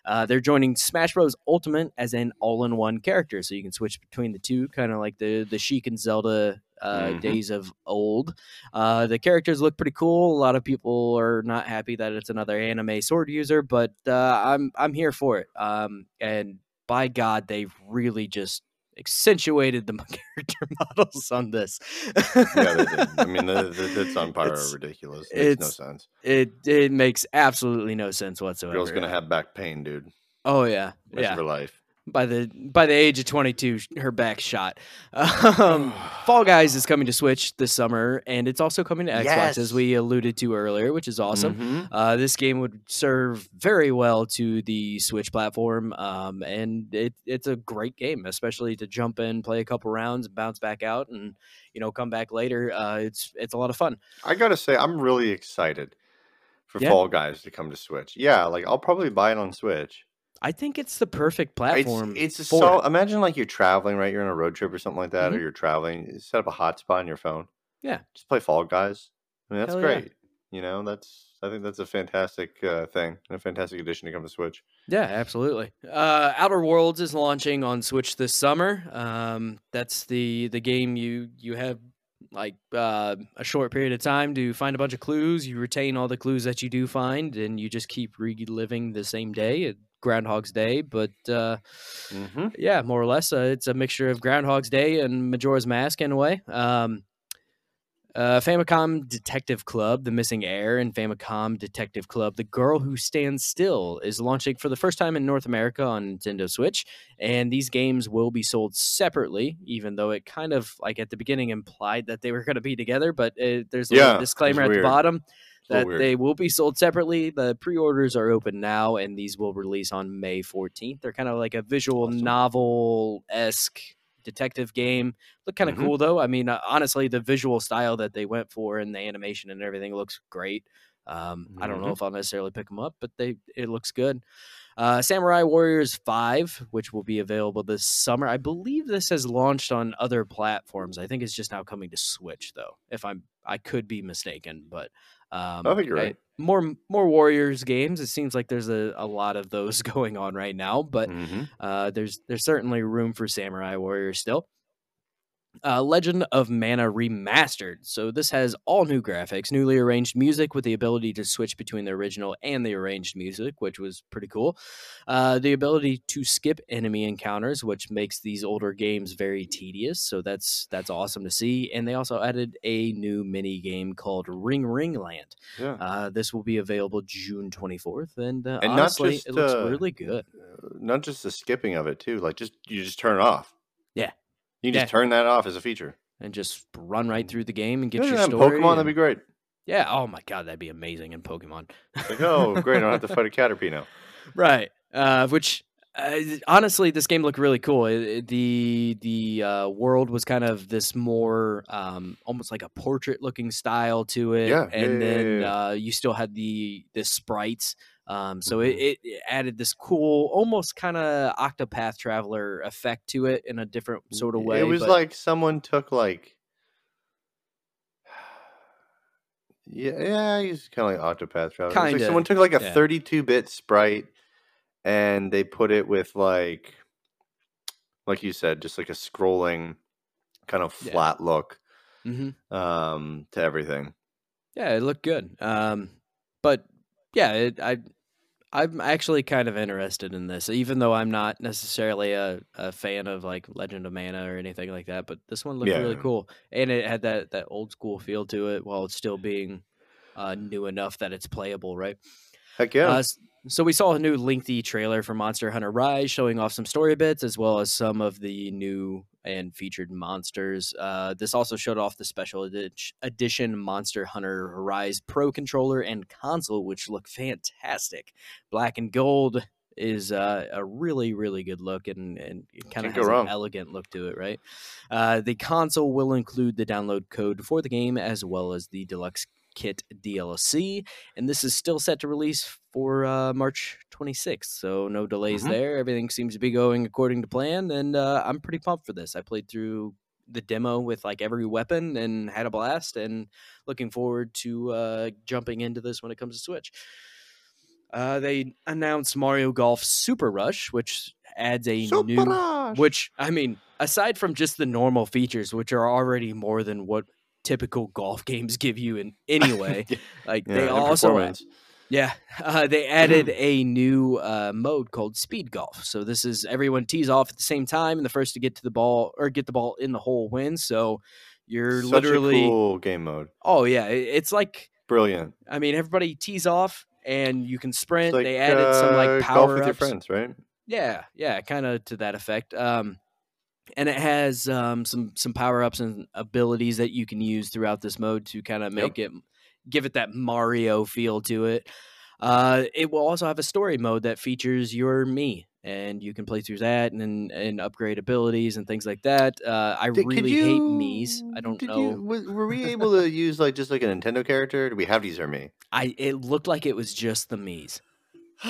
Uh, they're joining Smash Bros. Ultimate as an all-in-one character, so you can switch between the two, kind of like the the Sheik and Zelda uh, mm-hmm. days of old. Uh, the characters look pretty cool. A lot of people are not happy that it's another anime sword user, but uh, I'm I'm here for it. Um, and by God, they've really just accentuated the character models on this. Yeah, they did. I mean, the, the, the hits on Pyro are ridiculous. It makes no sense. It it makes absolutely no sense whatsoever. Girl's gonna have back pain, dude. Oh yeah, rest yeah. of her life. By the by the age of twenty-two, her back's shot. Um, Fall Guys is coming to Switch this summer, and it's also coming to Xbox, yes. as we alluded to earlier, which is awesome. Mm-hmm. Uh, this game would serve very well to the Switch platform, um, and it, it's a great game, especially to jump in, play a couple rounds, bounce back out, and you know come back later. Uh, it's it's a lot of fun. I gotta say, I'm really excited for yeah. Fall Guys to come to Switch. Yeah, like I'll probably buy it on Switch. I think it's the perfect platform. It's, it's for so it. Imagine like you're traveling, right? You're on a road trip or something like that, mm-hmm. or you're traveling. You set up a hotspot on your phone. Yeah, just play Fall Guys. I mean, that's Hell great. Yeah. You know, that's I think that's a fantastic uh, thing, and a fantastic addition to come to Switch. Yeah, absolutely. Uh, Outer Worlds is launching on Switch this summer. Um, that's the the game you you have. Like uh, a short period of time to find a bunch of clues. You retain all the clues that you do find, and you just keep reliving the same day, Groundhog's Day. But uh, mm-hmm. yeah, more or less, uh, it's a mixture of Groundhog's Day and Majora's Mask in a way. Um, uh, Famicom Detective Club, The Missing Heir, and Famicom Detective Club, The Girl Who Stands Still is launching for the first time in North America on Nintendo Switch, and these games will be sold separately, even though it kind of, like at the beginning, implied that they were going to be together, but uh, there's a yeah, little disclaimer at the bottom that they will be sold separately. The pre-orders are open now, and these will release on May fourteenth. They're kind of like a visual awesome. novel-esque detective game. Look kind of mm-hmm. cool though. I mean, uh, honestly, the visual style that they went for and the animation and everything looks great. Um, mm-hmm. I don't know if I'll necessarily pick them up, but they it looks good. Uh, Samurai Warriors five, which will be available this summer. I believe this has launched on other platforms. I think it's just now coming to Switch though. If I'm, I could be mistaken, but Um, I think you're right. right. More more Warriors games. It seems like there's a, a lot of those going on right now, but mm-hmm. uh, there's there's certainly room for Samurai Warriors still. Uh, Legend of Mana Remastered. So this has all new graphics, newly arranged music with the ability to switch between the original and the arranged music, which was pretty cool. Uh, the ability to skip enemy encounters, which makes these older games very tedious. So that's that's awesome to see. And they also added a new mini game called Ring Ring Land. Yeah. Uh, this will be available June twenty-fourth, and, uh, and honestly, not just, it looks uh, really good. Not just the skipping of it too. Like just you just turn it off. Yeah. You can yeah. just turn that off as a feature. And just run right through the game and get yeah, your story. Pokemon, and... that'd be great. Yeah, oh my god, that'd be amazing in Pokemon. Like, oh, great, I don't have to fight a Caterpie now. Right, uh, which, uh, honestly, this game looked really cool. It, it, the the uh, world was kind of this more, um, almost like a portrait-looking style to it. Yeah, And yeah, then yeah, yeah. Uh, you still had the, the sprites. Um, so mm-hmm. it, it added this cool, almost kind of Octopath Traveler effect to it in a different sort of way. It was but... like someone took like, yeah, yeah, it's kind of like Octopath Traveler. Kinda, like someone took like a yeah. thirty-two bit sprite and they put it with like, like you said, just like a scrolling kind of flat yeah. look mm-hmm. um, to everything. Yeah, it looked good, um, but. Yeah, it, I, I'm actually kind of interested in this, even though I'm not necessarily a, a fan of like Legend of Mana or anything like that. But this one looked yeah. really cool, and it had that, that old school feel to it while it's still being uh, new enough that it's playable, right? Heck yeah. Uh, so we saw a new lengthy trailer for Monster Hunter Rise showing off some story bits as well as some of the new and featured monsters. Uh, this also showed off the special edi- edition Monster Hunter Rise Pro controller and console, which look fantastic. Black and gold is uh, a really, really good look, and, and it kind of has an elegant look to it, right? Uh, the console will include the download code for the game as well as the deluxe kit D L C, and this is still set to release for uh, March twenty-sixth, so no delays mm-hmm. there. Everything seems to be going according to plan, and uh, I'm pretty pumped for this. I played through the demo with like every weapon and had a blast, and looking forward to uh, jumping into this when it comes to Switch. Uh, they announced Mario Golf Super Rush, which adds a Super new... Rush. Which, I mean, aside from just the normal features, which are already more than what typical golf games give you in any way. Like yeah, they also, yeah, uh, they added mm-hmm. a new uh, mode called speed golf. So this is everyone tees off at the same time, and the first to get to the ball or get the ball in the hole wins. So you're Such literally a cool game mode. Oh yeah, it's like brilliant. I mean, everybody tees off, and you can sprint. Like, they added uh, some like power golf with ups. Your friends, right? Yeah, yeah, kind of to that effect. Um, And it has um, some some power-ups and abilities that you can use throughout this mode to kind of make yep. it, give it that Mario feel to it. Uh, it will also have a story mode that features your me, and you can play through that and and upgrade abilities and things like that. Uh, I did, really you, hate me's. I don't know. You, were we able to use like just like a Nintendo character? Do we have these or me? I it looked like it was just the me's.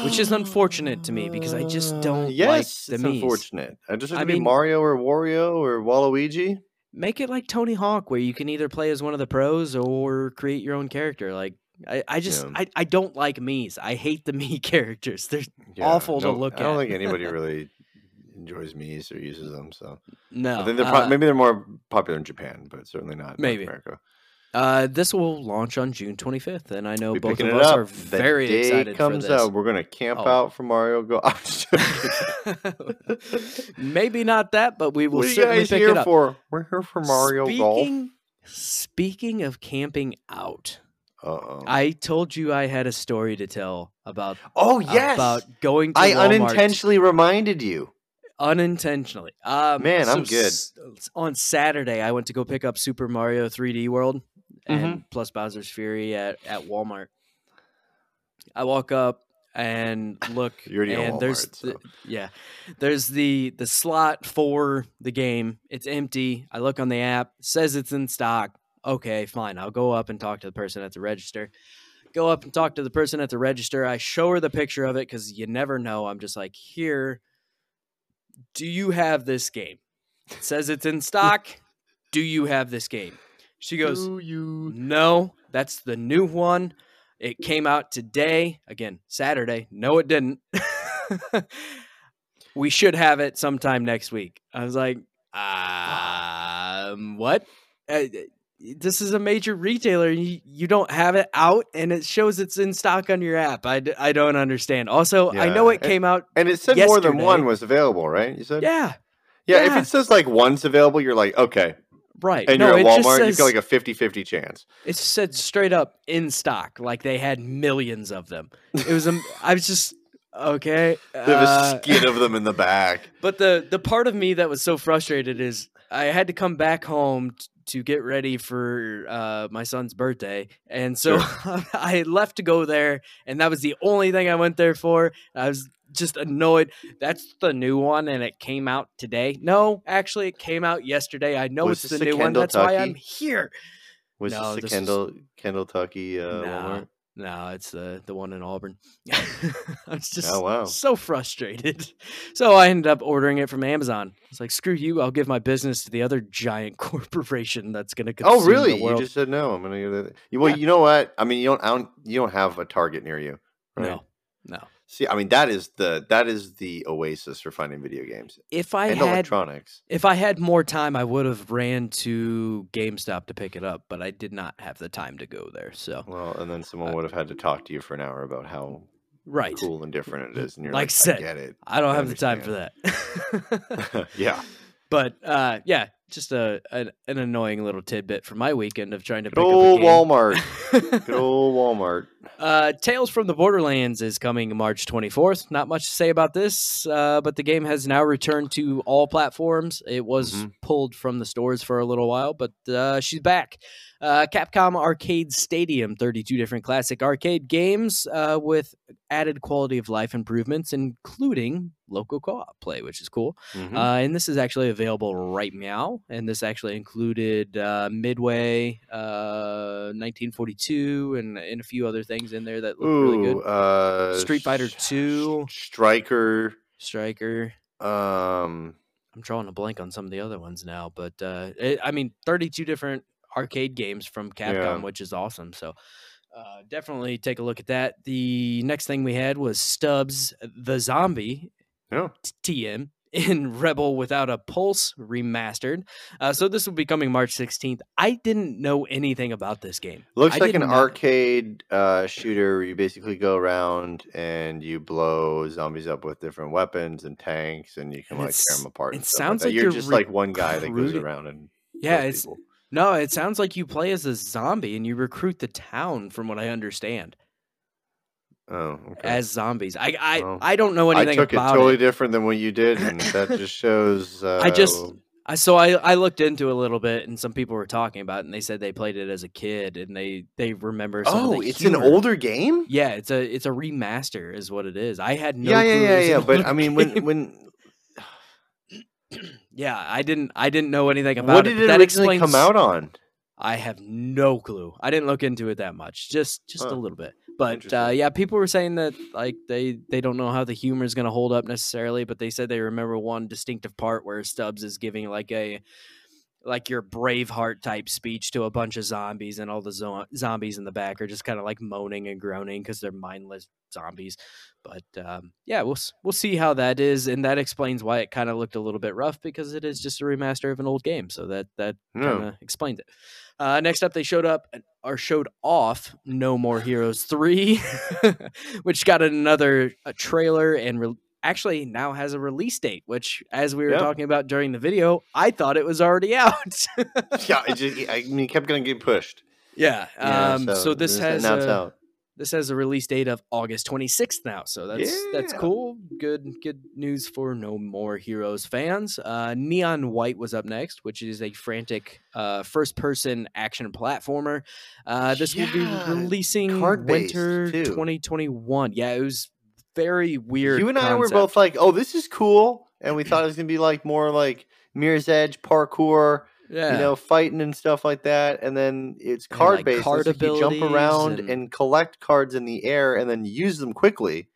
Which is unfortunate to me because I just don't uh, yes, like the Yes, it's Mii's. Unfortunate. I just want to be Mario or Wario or Waluigi. Make it like Tony Hawk where you can either play as one of the pros or create your own character. Like I, I just yeah. I, I don't like Mii's. I hate the Mii characters. They're yeah, awful no, to look at. I don't at. think anybody really enjoys Mii's or uses them. So no, I think they're pro- uh, maybe they're more popular in Japan, but certainly not in maybe. North America. Uh, this will launch on June twenty-fifth, and I know Be both of us up. are very the day excited comes for this. Out, we're going to camp oh. out for Mario Golf. Maybe not that, but we will what certainly pick here it up. For? We're here for Mario speaking, Golf. Speaking of camping out, Uh-oh. I told you I had a story to tell about, oh, yes. about going to I Walmart. Unintentionally reminded you. Unintentionally. Um, Man, so I'm good. S- on Saturday, I went to go pick up Super Mario three D World. And mm-hmm. plus Bowser's Fury at, at Walmart. I walk up and look, You're already and Walmart, there's the, so. yeah, there's the the slot for the game. It's empty. I look on the app, says it's in stock. Okay, fine. I'll go up and talk to the person at the register. Go up and talk to the person at the register. I show her the picture of it because you never know. I'm just like, here. Do you have this game? It says it's in stock. Do you have this game? She goes, you? no, That's the new one. It came out today. Again, Saturday. No, it didn't. We should have it sometime next week. I was like, um, what? Uh, this is a major retailer. You, you don't have it out, and it shows it's in stock on your app. I, d I don't understand. Also, yeah. I know it and, came out And it said yesterday. More than one was available, right? You said? Yeah. Yeah, yeah. If it says, like, one's available, you're like, okay. Right. And no, you're at Walmart, says, you've got, like, a fifty fifty chance. It said straight up in stock. Like, they had millions of them. It was, um, I was just... Okay. They have uh, a skid of them in the back. But the, the part of me that was so frustrated is I had to come back home to get ready for uh, my son's birthday. And so sure. I left to go there, and that was the only thing I went there for. I was just annoyed. That's the new one, and it came out today. No, actually, it came out yesterday. I know was it's the new one. That's Tucky? Why I'm here. Was no, this the Kendall, was... Kendall Tucky uh, no. Walmart? No, it's the the one in Auburn. I was just oh, wow. so frustrated. So I ended up ordering it from Amazon. It's like, screw you. I'll give my business to the other giant corporation that's going to consume the world. Oh, really? You just said no. I'm going to give that. Well, yeah. You know what? I mean, you don't, I don't you don't have a Target near you, right? No. No. See, I mean, that is the that is the oasis for finding video games. If I and had electronics. If I had more time, I would have ran to GameStop to pick it up, but I did not have the time to go there. So well, and then someone uh, would have had to talk to you for an hour about how right. cool and different it is, and you're like, like said, I get it. I don't I have understand. The time for that. Yeah, but uh, yeah, just a an, an annoying little tidbit from my weekend of trying to pick Good old up a game. Walmart. Good old Walmart. Uh, Tales from the Borderlands is coming March twenty-fourth. Not much to say about this, uh, but the game has now returned to all platforms. It was mm-hmm. pulled from the stores for a little while, but uh, she's back. Uh, Capcom Arcade Stadium, thirty-two different classic arcade games uh, with added quality of life improvements, including local co-op play, which is cool. Mm-hmm. Uh, and this is actually available right now, and this actually included uh, Midway, uh, nineteen forty-two, and, and a few other things. Things in there that look Ooh, really good. Uh, Street Fighter two, Striker, Striker. Um, I'm drawing a blank on some of the other ones now, but uh, it, I mean, thirty-two different arcade games from Capcom, yeah. which is awesome. So uh, definitely take a look at that. The next thing we had was Stubbs the Zombie, yeah. T M in Rebel Without a Pulse remastered. Uh, so this will be coming March sixteenth. I didn't know anything about this game. Looks I like an arcade uh, shooter where you basically go around and you blow zombies up with different weapons and tanks, and you can and like tear them apart. It sounds like, like you're, you're just like one guy that goes around and yeah, it's people. No, it sounds like you play as a zombie and you recruit the town, from what I understand. Oh, okay. As zombies. I I, well, I don't know anything about it. I took about it totally it. different than what you did, and that just shows... Uh, I just... I So I, I looked into it a little bit, and some people were talking about it, and they said they played it as a kid, and they, they remember some Oh, of the it's humor. An older game? Yeah, it's a it's a remaster is what it is. I had no yeah, clue. Yeah, yeah, yeah, but I mean, when... when... yeah, I didn't I didn't know anything about it. What did it, it that originally explains... come out on? I have no clue. I didn't look into it that much. Just just huh. a little bit. But uh, yeah, people were saying that like they, they don't know how the humor is going to hold up necessarily, but they said they remember one distinctive part where Stubbs is giving like a like your Braveheart type speech to a bunch of zombies, and all the zo zombies in the back are just kind of like moaning and groaning because they're mindless zombies. But um, yeah, we'll we'll see how that is, and that explains why it kind of looked a little bit rough, because it is just a remaster of an old game, so that that yeah. kind of explains it. Uh, next up, they showed up or showed off No More Heroes three, which got another a trailer and re actually now has a release date, which, as we were yeah. talking about during the video, I thought it was already out. yeah, it just, I mean, it kept going to get pushed. Yeah, yeah um, so, so this has now it's out. This has a release date of August twenty-sixth now, so that's yeah. that's cool. Good good news for No More Heroes fans. Uh, Neon White was up next, which is a frantic uh, first-person action platformer. Uh, this yeah. will be releasing winter too. twenty twenty-one. Yeah, it was very weird. You and I concept. were both like, oh, this is cool, and we thought it was going to be like more like Mirror's Edge parkour. Yeah. You know, fighting and stuff like that, and then it's card based. Like so you jump around and... and collect cards in the air, and then use them quickly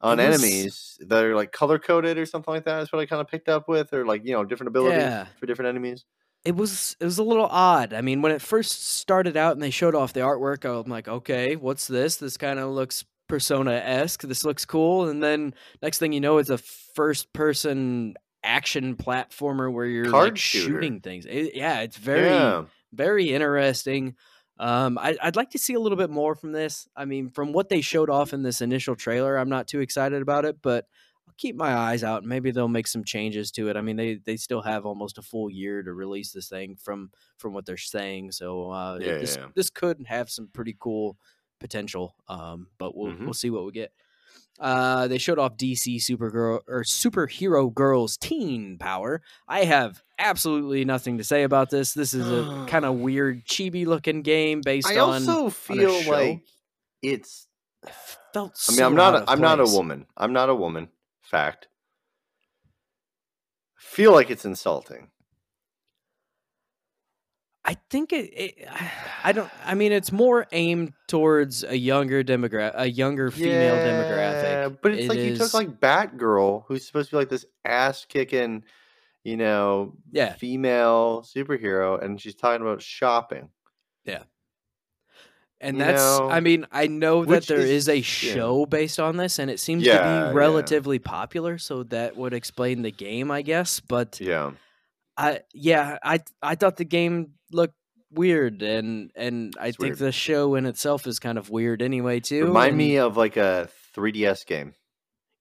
on was... enemies that are like color coded or something like that. That's what I kind of picked up with, or like you know, different abilities yeah. for different enemies. it was it was a little odd. I mean, when it first started out and they showed off the artwork, I'm like, okay, what's this? This kind of looks Persona-esque. This looks cool. And then next thing you know, it's a first-person action platformer where you're like, shooting things. It, yeah, it's very, yeah. very interesting. Um, I, I'd like to see a little bit more from this. I mean, from what they showed off in this initial trailer, I'm not too excited about it, but I'll keep my eyes out. Maybe they'll make some changes to it. I mean, they, they still have almost a full year to release this thing from, from what they're saying. So uh, yeah, this, yeah. this could have some pretty cool potential, um, but we'll, mm-hmm. we'll see what we get. Uh, they showed off D C Supergirl or Superhero Girls Teen Power. I have absolutely nothing to say about this. This is a kind of weird chibi looking game based on. I also on, feel on like it's it felt so I mean, I'm not a, I'm place. not a woman. I'm not a woman. Fact. I feel like it's insulting. I think it, it. I don't. I mean, it's more aimed towards a younger demographic, a younger female yeah, demographic. But it's it like is... you took like Batgirl, who's supposed to be like this ass kicking, you know, yeah. female superhero, and she's talking about shopping. Yeah. And you that's. Know, I mean, I know that there is, is a show yeah. based on this, and it seems yeah, to be relatively yeah. popular. So that would explain the game, I guess. But yeah. I yeah, I I thought the game looked weird, and and I it's think weird. the show in itself is kind of weird anyway too. Remind and, me of like a three D S game.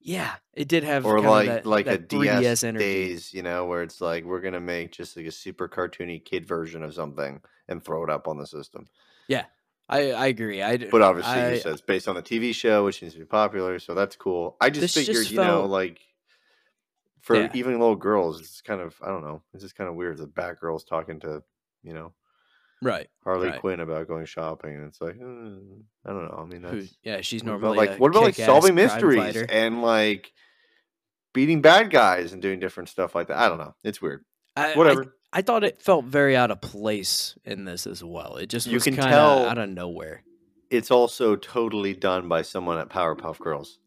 Yeah, it did have or like that, like that a D S energy. Days, you know, where it's like we're gonna make just like a super cartoony kid version of something and throw it up on the system. Yeah, I I agree. I but obviously I, you said it's based on the T V show, which seems to be popular, so that's cool. I just figured, just you felt, know, like. For yeah. even little girls, it's kind of, I don't know, it's just kind of weird that Batgirl's talking to, you know, right Harley right. Quinn about going shopping, and it's like, mm, I don't know. I mean, that's, Who, yeah, she's normally like, what about like solving mysteries fighter. and like beating bad guys and doing different stuff like that? I don't know. It's weird. I, Whatever. I, I thought it felt very out of place in this as well. It just you was kind of out of nowhere. It's also totally done by someone at Powerpuff Girls.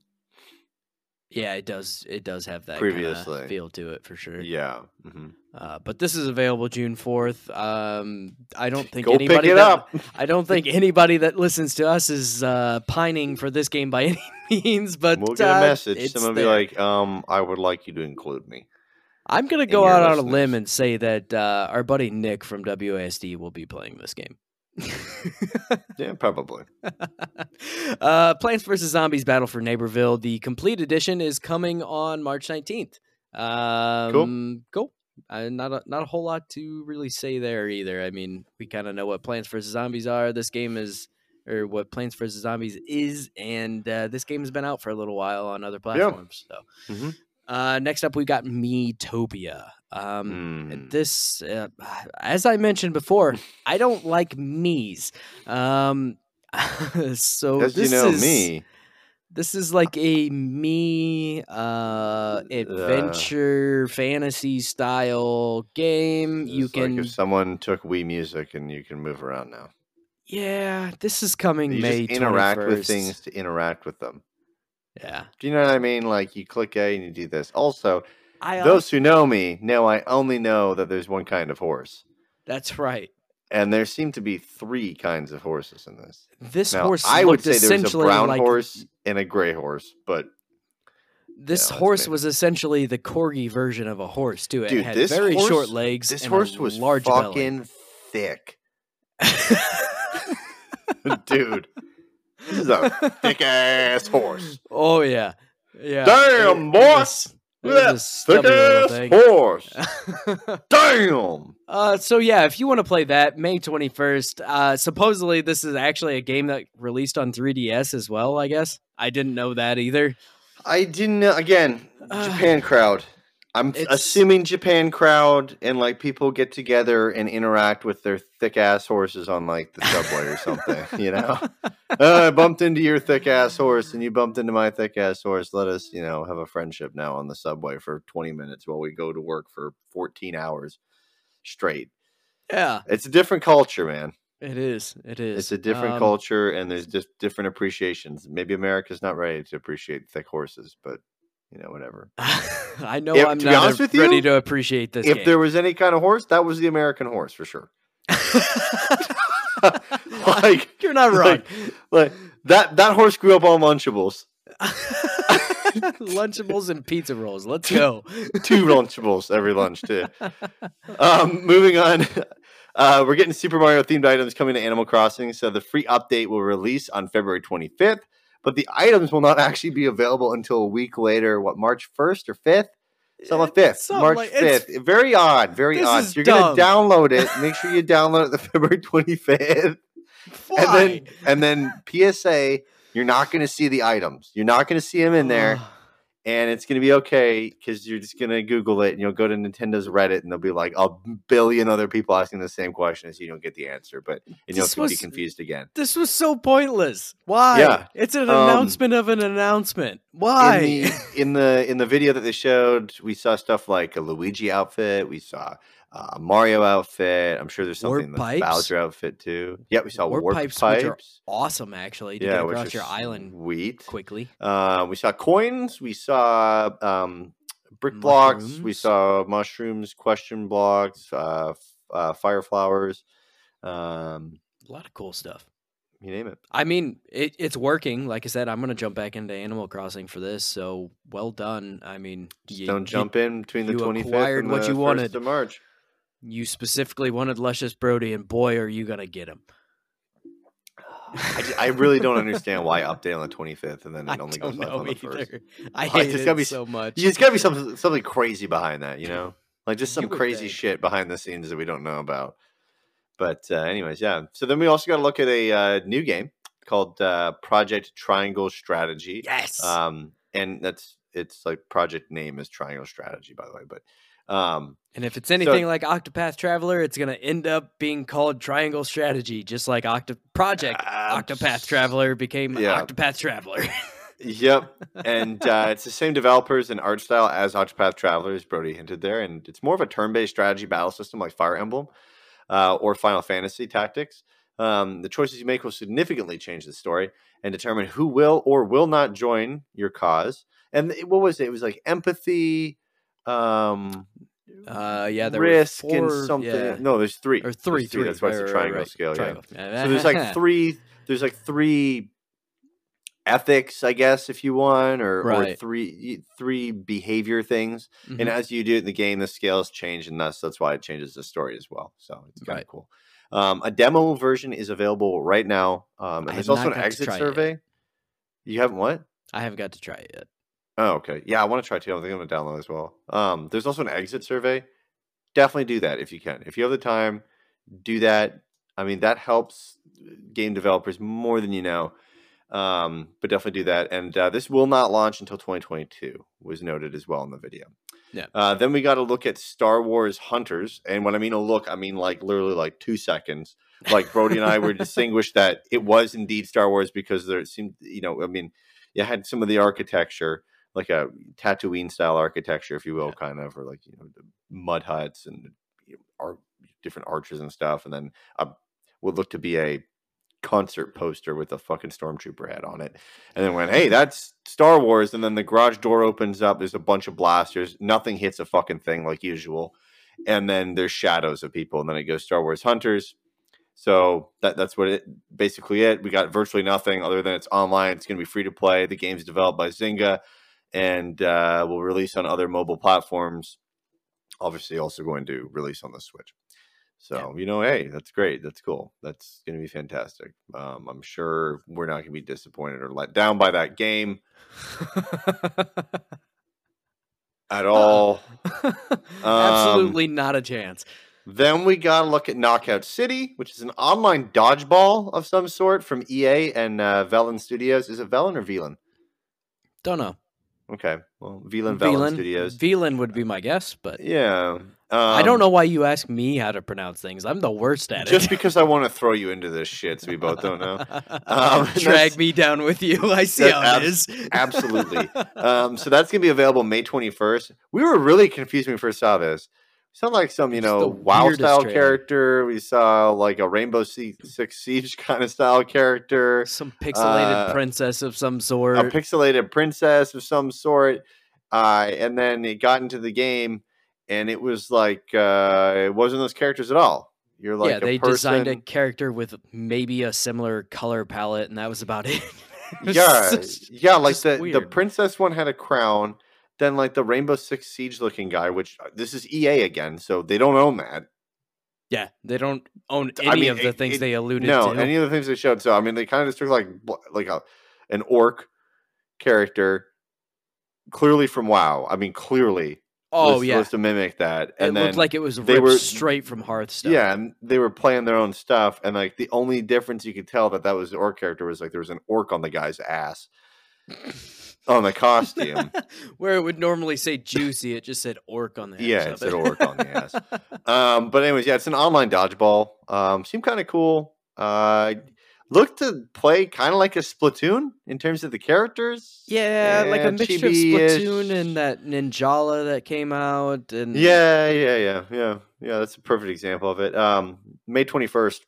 Yeah, it does. It does have that Previously. feel to it for sure. Yeah, mm-hmm. uh, but this is available June fourth. Um, I don't think Go anybody. Pick it that, up. I don't think anybody that listens to us is uh, pining for this game by any means. But we'll get a message. Uh, Someone will be like, um, "I would like you to include me." I'm gonna go out listeners. on a limb and say that uh, our buddy Nick from W A S D will be playing this game. Yeah, probably. uh, Plants versus. Zombies Battle for Neighborville, the complete edition, is coming on March nineteenth. Um, cool. Cool. Uh, not, a, not a whole lot to really say there either. I mean, we kind of know what Plants versus. Zombies are. This game is, or what Plants versus. Zombies is, and uh, this game has been out for a little while on other platforms. Yeah. So, mm-hmm. uh, next up, we've got Miitopia. Um, mm. This, uh, as I mentioned before, I don't like me's. Um, so this you know, is me. This is like a me uh, adventure uh, fantasy style game. You can like if someone took Wii Music and you can move around now. Yeah, this is coming you May. Just interact twenty-first. With things to interact with them. Yeah, do you know what I mean? Like you click A and you do this. Also. I Those who know me know I only know that there's one kind of horse. That's right. And there seem to be three kinds of horses in this. This now, horse I would say there was a brown like, horse and a gray horse, but this you know, horse was essentially the corgi version of a horse too. It Dude, had this very horse, short legs. This and horse a was large fucking belly. thick. Dude, this is a thick ass horse. Oh yeah, yeah. Damn boss. Yes, thick ass horse. Damn. Uh, so yeah, if you want to play that, May twenty-first. Uh, supposedly this is actually a game that released on three D S as well. I guess I didn't know that either. I didn't know. Again, uh, Japan crowd. I'm it's... assuming Japan crowd and like people get together and interact with their thick ass horses on like the subway or something. You know, uh, I bumped into your thick ass horse and you bumped into my thick ass horse. Let us, you know, have a friendship now on the subway for twenty minutes while we go to work for fourteen hours straight. Yeah, it's a different culture, man. It is. It is. It's a different um, culture, and there's just different appreciations. Maybe America's not ready to appreciate thick horses, but you know, whatever. I know if, I'm not a, ready you, to appreciate this If game. There was any kind of horse, that was the American horse for sure. Like you're not wrong. Like, like that that horse grew up on Lunchables. Lunchables and pizza rolls. Let's go. Two Lunchables every lunch too. Um, moving on. Uh, we're getting Super Mario themed items coming to Animal Crossing. So the free update will release on February twenty-fifth, but the items will not actually be available until a week later. What, March first or fifth? So the fifth, March fifth. Very odd. Very odd. So you're going to download it. Make sure you download it the February twenty-fifth. Why? And then, and then P S A, you're not going to see the items. You're not going to see them in there. And it's going to be okay because you're just going to Google it and you'll go to Nintendo's Reddit and there'll be like a billion other people asking the same question as you don't get the answer. But and you'll was, be confused again. This was so pointless. Why? Yeah. It's an um, announcement of an announcement. Why? In the, in the in the video that they showed, we saw stuff like a Luigi outfit. We saw a Mario outfit. I'm sure there's something in the Bowser outfit too. Yeah, we saw warp, warp pipes, pipes. Which are awesome, actually, to yeah, get across your island sweet. quickly. Uh, we saw coins. We saw... Uh, um, brick mushrooms. blocks. We saw mushrooms, question blocks, uh, uh, fire flowers. Um, a lot of cool stuff. You name it. I mean, it, it's working. Like I said, I'm going to jump back into Animal Crossing for this. So well done. I mean, just you, don't jump you, in between the twenty-fifth and what the you wanted. first of March. You specifically wanted Luscious Brody, and boy, are you going to get him. I, just, I really don't understand why update on the twenty-fifth and then it only goes up on the first. I hate like, it be, so much. There's got to be something, something crazy behind that, you know? Like just some crazy think. shit behind the scenes that we don't know about. But uh, anyways, yeah. So then we also got to look at a uh, new game called uh, Project Triangle Strategy. Yes. Um, and that's it's like project name is Triangle Strategy, by the way. But um, and if it's anything so, like Octopath Traveler, it's going to end up being called Triangle Strategy, just like Octo Project uh, Octopath Traveler became yeah. Octopath Traveler. Yep. And uh, it's the same developers and art style as Octopath Traveler, as Brody hinted there. And it's more of a turn-based strategy battle system like Fire Emblem uh, or Final Fantasy Tactics. Um, the choices you make will significantly change the story and determine who will or will not join your cause. And it, what was it? It was like empathy... Um, Uh, yeah, there risk four, and something. Yeah. No, there's three or three. There's three. three. That's why it's a triangle right, right. scale. Triangle. Yeah. So there's like three. There's like three ethics, I guess, if you want, or, right. or three three behavior things. Mm-hmm. And as you do it in the game, the scales change, and thus that's why it changes the story as well. So it's kind of right. cool. Um, a demo version is available right now. Um, and there's also an exit survey. You haven't what? I haven't got to try it yet. Oh, okay. Yeah, I want to try too. I think I'm going to download as well. Um, there's also an exit survey. Definitely do that if you can. If you have the time, do that. I mean, that helps game developers more than you know. Um, but definitely do that. And uh, this will not launch until twenty twenty-two, was noted as well in the video. Yeah. Uh, then we got to look at Star Wars Hunters. And when I mean a look, I mean like literally like two seconds. Like Brody and I were distinguished that it was indeed Star Wars because there seemed, you know, I mean, you had some of the architecture. Like a Tatooine style architecture, if you will, yeah. kind of, or like you know, mud huts and you know, ar different arches and stuff, and then a, would look to be a concert poster with a fucking stormtrooper head on it, and then went, "Hey, that's Star Wars," and then the garage door opens up. There's a bunch of blasters. Nothing hits a fucking thing like usual, and then there's shadows of people, and then it goes Star Wars Hunters. So that that's what it basically it. We got virtually nothing other than it's online. It's going to be free to play. The game's developed by Zynga. And uh, will release on other mobile platforms. Obviously, also going to release on the Switch. So, yeah. you know, hey, that's great. That's cool. That's going to be fantastic. Um, I'm sure we're not going to be disappointed or let down by that game. At all. Uh, um, absolutely not a chance. Then we got to look at Knockout City, which is an online dodgeball of some sort from E A and uh, Velen Studios. Is it Velen or Velen? Don't know. Okay, well, Velen Velen Studios. Velen would be my guess, but... Yeah. Um, I don't know why you ask me how to pronounce things. I'm the worst at it. Just because I want to throw you into this shit, so we both don't know. Um, Drag me down with you. I see how ab it is. Absolutely. Um, so that's going to be available May twenty-first. We were really confused when we first saw this. We saw like some, you Just know, WoW-style character. We saw like a Rainbow Six Siege kind of style character. Some pixelated uh, princess of some sort. A pixelated princess of some sort. Uh, and then it got into the game, and it was like uh, it wasn't those characters at all. You're like, yeah, a they person... designed a character with maybe a similar color palette, and that was about it. it was yeah, such, yeah, like the weird. the princess one had a crown. Then like the Rainbow Six Siege looking guy, which this is E A again, so they don't own that. Yeah, they don't own any I mean, of the it, things it, they alluded no, to. No, any of the things they showed. So, I mean, they kind of just took like like a, an orc character, clearly from WoW. I mean, clearly. Oh, was, yeah. was to mimic that. And it then looked like it was ripped they were, straight from Hearthstone. Yeah, and they were playing their own stuff. And like the only difference you could tell that that was the orc character was like there was an orc on the guy's ass. On the costume. Where it would normally say juicy, it just said orc on the ass. Yeah, it said orc on the ass. Um, but anyways, yeah, it's an online dodgeball. Um, seemed kind of cool. Uh, looked to play kind of like a Splatoon in terms of the characters. Yeah, yeah, like a mixture of Splatoon and that Ninjala that came out. And yeah, yeah, yeah, yeah. Yeah, that's a perfect example of it. Um, May twenty-first.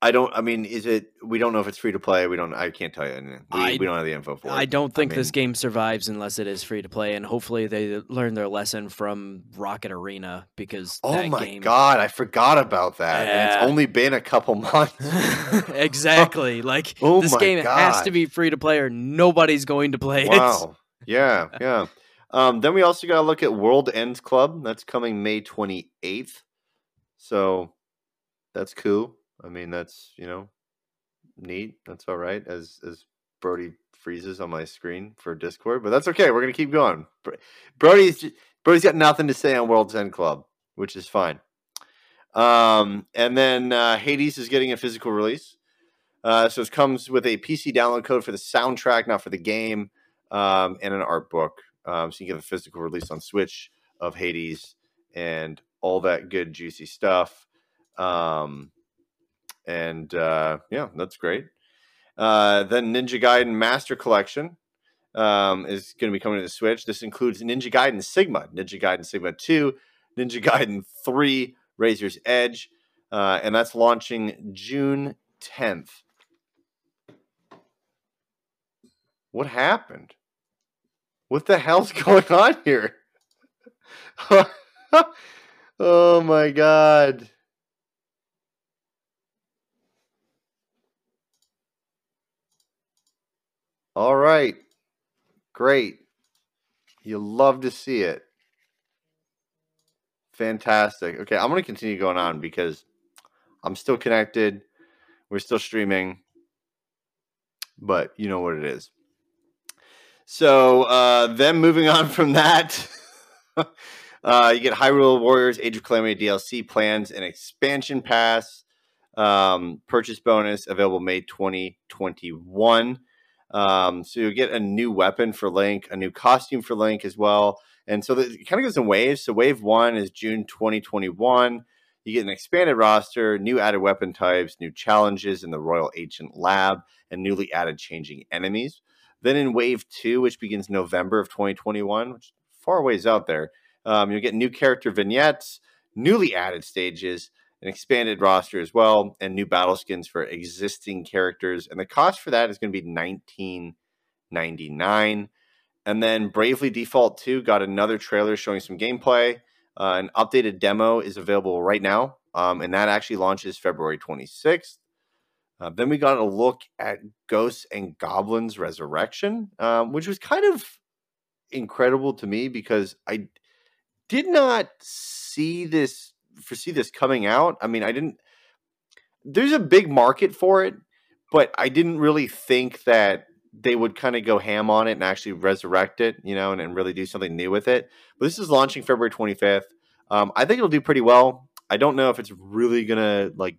I don't, I mean, is it, we don't know if it's free to play. We don't, I can't tell you. We, I, we don't have the info for it. I don't think I mean, this game survives unless it is free to play. And hopefully they learn their lesson from Rocket Arena because oh that my game, God, I forgot about that. Yeah. And it's only been a couple months. Exactly. Like oh this game God. has to be free to play or nobody's going to play wow. it. Yeah. Yeah. Um, then we also got to look at World Ends Club. That's coming May twenty-eighth. So that's cool. I mean, that's, you know, neat. That's all right. As as Brody freezes on my screen for Discord, but that's okay. We're going to keep going. Brody's just, Brody's got nothing to say on World's End Club, which is fine. Um, and then uh, Hades is getting a physical release. Uh, so it comes with a P C download code for the soundtrack, not for the game, um, and an art book. Um, so you get a physical release on Switch of Hades and all that good, juicy stuff. Um And, uh, yeah, that's great. Uh, then Ninja Gaiden Master Collection um, is going to be coming to the Switch. This includes Ninja Gaiden Sigma, Ninja Gaiden Sigma two, Ninja Gaiden three, Razor's Edge. Uh, and that's launching June tenth. What happened? What the hell's going on here? Oh, my God. All right. Great. You love to see it. Fantastic. Okay, I'm going to continue going on because I'm still connected. We're still streaming. But you know what it is. So uh, then moving on from that, uh, you get Hyrule Warriors Age of Calamity D L C plans and expansion pass. Um, purchase bonus available May twenty twenty-one. Um, so you get a new weapon for Link, a new costume for Link as well. And so that, it kind of goes in waves. So wave one is June twenty twenty-one. You get an expanded roster, new added weapon types, new challenges in the Royal Ancient Lab, and newly added changing enemies. Then in wave two, which begins November of twenty twenty-one, which is far ways out there, um, you'll get new character vignettes, newly added stages, an expanded roster as well, and new battle skins for existing characters. And the cost for that is going to be nineteen ninety-nine dollars. And then Bravely Default two got another trailer showing some gameplay. Uh, an updated demo is available right now, um, and that actually launches February twenty-sixth. Uh, then we got a look at Ghosts 'n Goblins Resurrection, um, which was kind of incredible to me because I did not see this foresee this coming out. I mean, I didn't, there's a big market for it, but I didn't really think that they would kind of go ham on it and actually resurrect it, you know, and, and really do something new with it. But this is launching February twenty-fifth. Um, I think it'll do pretty well. I don't know if it's really going to like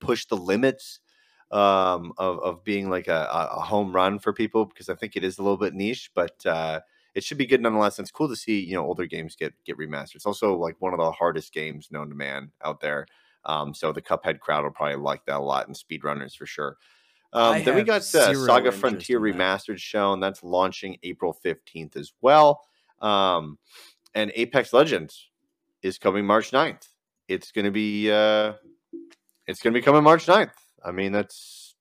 push the limits um, of, of being like a, a home run for people because I think it is a little bit niche, but uh, it should be good nonetheless. And it's cool to see, you know, older games get get remastered. It's also like one of the hardest games known to man out there. Um, so the Cuphead crowd will probably like that a lot, and speedrunners for sure. Um, then we got uh, Saga Frontier Remastered shown. That's launching April fifteenth as well. Um, and Apex Legends is coming March ninth. It's going to be uh, it's going to be coming March ninth. I mean, that's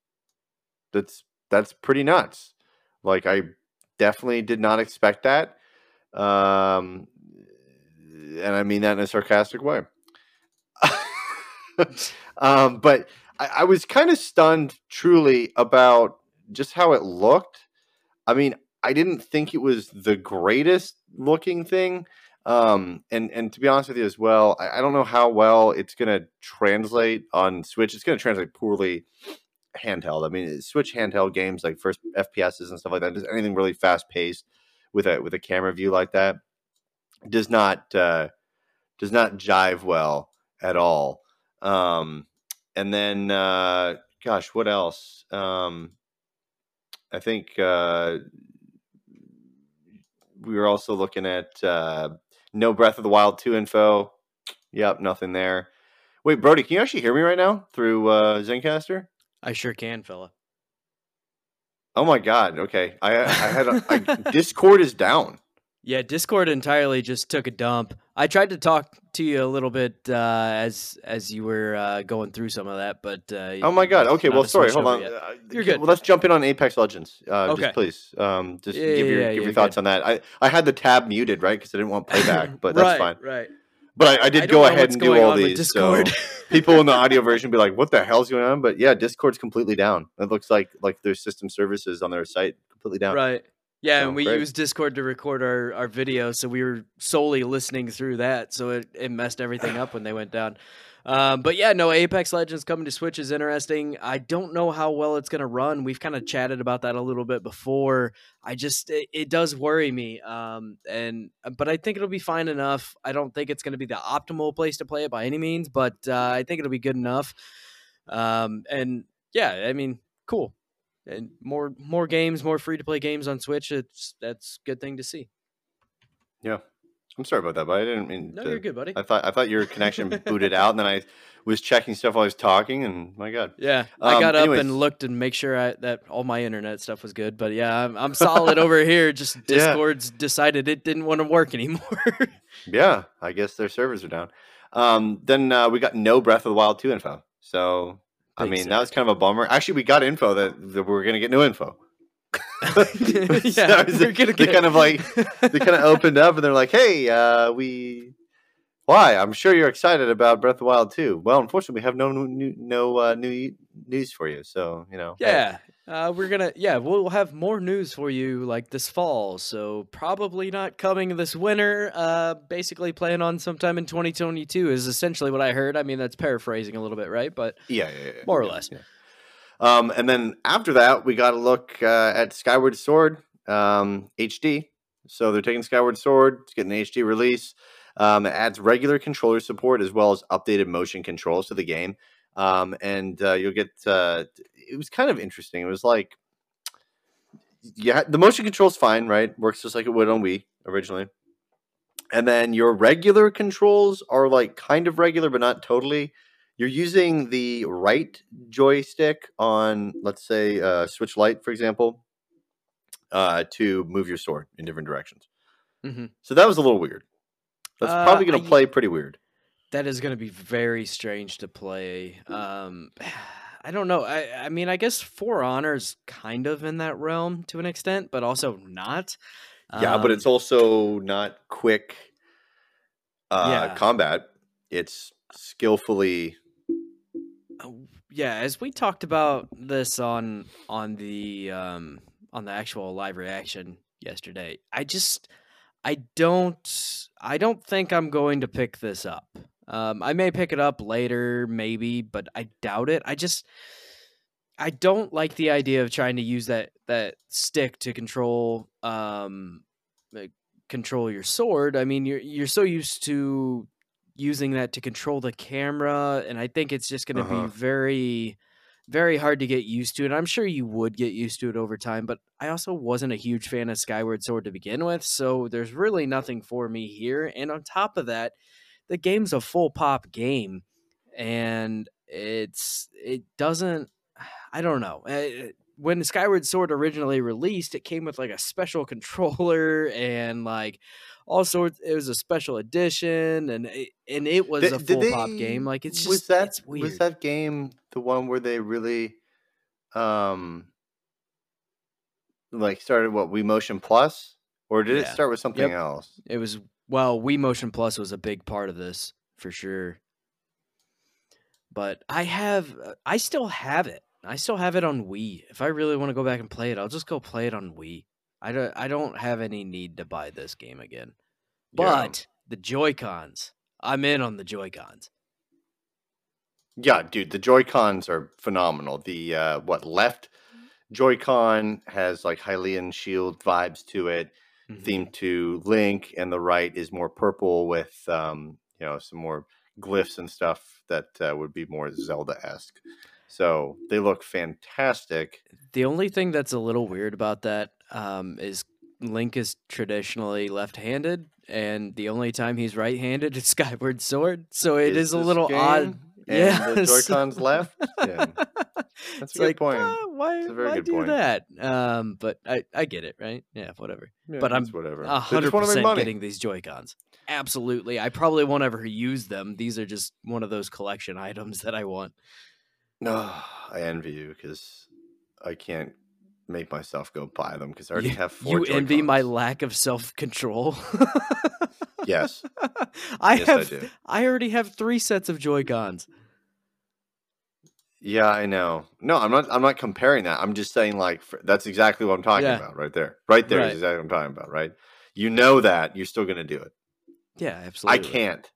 that's that's pretty nuts. Like I. definitely did not expect that. Um, and I mean that in a sarcastic way. um, but I, I was kind of stunned, truly, about just how it looked. I mean, I didn't think it was the greatest looking thing. Um, and, and to be honest with you as well, I, I don't know how well it's going to translate on Switch. It's going to translate poorly handheld. I mean, Switch handheld games like first F P Ss and stuff like that, just anything really fast paced with a, with a camera view like that does not, uh, does not jive well at all. Um, and then, uh, gosh, what else? Um, I think, uh, we were also looking at, uh, no Breath of the Wild two info. Yep, nothing there. Wait, Brody, can you actually hear me right now through uh, Zencastr? I sure can, fella. Oh my God! Okay, I, I had a, I, Discord is down. Yeah, Discord entirely just took a dump. I tried to talk to you a little bit uh, as as you were uh, going through some of that, but uh, oh my God! Okay, well, sorry, hold on. Uh, you're good. Well, let's jump in on Apex Legends. Uh, okay, just please, um, just yeah, give your yeah, give your thoughts good. on that. I, I had the tab muted, right, because I didn't want playback, but that's right, fine. Right. But I, I did I go ahead and do all these. So people in the audio version be like, "What the hell's going on?" But yeah, Discord's completely down. It looks like like their system services on their site completely down. Right. Yeah, so, and we great. used Discord to record our our video, so we were solely listening through that. So it it messed everything up when they went down. Um, but yeah, no, Apex Legends coming to Switch is interesting. I don't know how well it's going to run. We've kind of chatted about that a little bit before. I just, it, it does worry me. Um, and, but I think it'll be fine enough. I don't think it's going to be the optimal place to play it by any means, but, uh, I think it'll be good enough. Um, and yeah, I mean, cool. And more, more games, more free to play games on Switch. It's, that's a good thing to see. Yeah. I'm sorry about that, but I didn't mean. No, to, you're good, buddy. I thought I thought your connection booted out, and then I was checking stuff while I was talking, and my God. Yeah, um, I got anyways. up and looked and make sure I, that all my internet stuff was good. But yeah, I'm, I'm solid over here. Just Discord's yeah. decided it didn't want to work anymore. Yeah, I guess their servers are down. Um, then uh, we got no Breath of the Wild two info. So I Big mean, sick. that was kind of a bummer. Actually, we got info that, that we were going to get no info. yeah, they get... kind of like they kind of opened up and they're like, "Hey, uh, we why? I'm sure you're excited about Breath of the Wild too." Well, unfortunately, we have no new no uh, new news for you, so you know. Yeah, hey. uh, we're gonna yeah we'll have more news for you like this fall, so probably not coming this winter. Uh, basically, playing on sometime in twenty twenty-two is essentially what I heard. I mean, that's paraphrasing a little bit, right? But yeah, yeah, yeah more or yeah, less. Yeah. Um, and then after that, we got a look uh, at Skyward Sword um, H D. So they're taking Skyward Sword. It's getting an H D release. Um, it adds regular controller support as well as updated motion controls to the game. Um, and uh, you'll get... Uh, it was kind of interesting. It was like... yeah, the motion control's fine, right? Works just like it would on Wii originally. And then your regular controls are like kind of regular, but not totally. You're using the right joystick on, let's say, uh, Switch Lite, for example, uh, to move your sword in different directions. Mm-hmm. So that was a little weird. That's uh, probably going to play pretty weird. That is going to be very strange to play. Um, I don't know. I, I mean, I guess For Honor is kind of in that realm to an extent, but also not. Yeah, um, but it's also not quick uh, yeah. combat. It's skillfully... Yeah, as we talked about this on on the um, on the actual live reaction yesterday, I just I don't I don't think I'm going to pick this up. Um, I may pick it up later, maybe, but I doubt it. I just I don't like the idea of trying to use that that stick to control um, control your sword. I mean, you're you're so used to using that to control the camera, and I think it's just going to uh-huh. be very, very hard to get used to. And I'm sure you would get used to it over time, but I also wasn't a huge fan of Skyward Sword to begin with, so there's really nothing for me here. And on top of that, the game's a full pop game, and it's it doesn't... I don't know. When Skyward Sword originally released, it came with like a special controller and like... all sorts. It was a special edition, and it, and it was did, a full they, pop game. Like it's just was that, it's weird. Was that game the one where they really, um, like started what WeMotion Plus, or did yeah. it start with something yep. else? It was well, WeMotion Plus was a big part of this for sure. But I have, I still have it. I still have it on Wii. If I really want to go back and play it, I'll just go play it on Wii. I don't, I don't have any need to buy this game again. But yeah. the Joy-Cons, I'm in on the Joy-Cons. Yeah, dude, the Joy-Cons are phenomenal. The uh, what left Joy-Con has like Hylian Shield vibes to it, mm-hmm. themed to Link, and the right is more purple with um, you know, some more glyphs and stuff that uh, would be more Zelda-esque. So they look fantastic. The only thing that's a little weird about that um, is Link is traditionally left-handed, and the only time he's right-handed is Skyward Sword. So it is, is a little odd. And yeah, the Joy-Con's left. Yeah. That's it's a good like, point. Uh, why a very why good do point. That? Um, but I, I get it, right? Yeah, whatever. Yeah, but I'm whatever. one hundred percent getting these Joy-Cons. Absolutely. I probably won't ever use them. These are just one of those collection items that I want. No, I envy you because I can't make myself go buy them because I already you, have four. You Joy-Cons. Envy my lack of self-control? Yes. I yes, have. I, do. I already have three sets of Joy-Cons. Yeah, I know. No, I'm not. I'm not comparing that. I'm just saying, like, for, that's exactly what I'm talking yeah. about, right there. Right there right. is exactly what I'm talking about. Right. You know that you're still going to do it. Yeah, absolutely. I can't.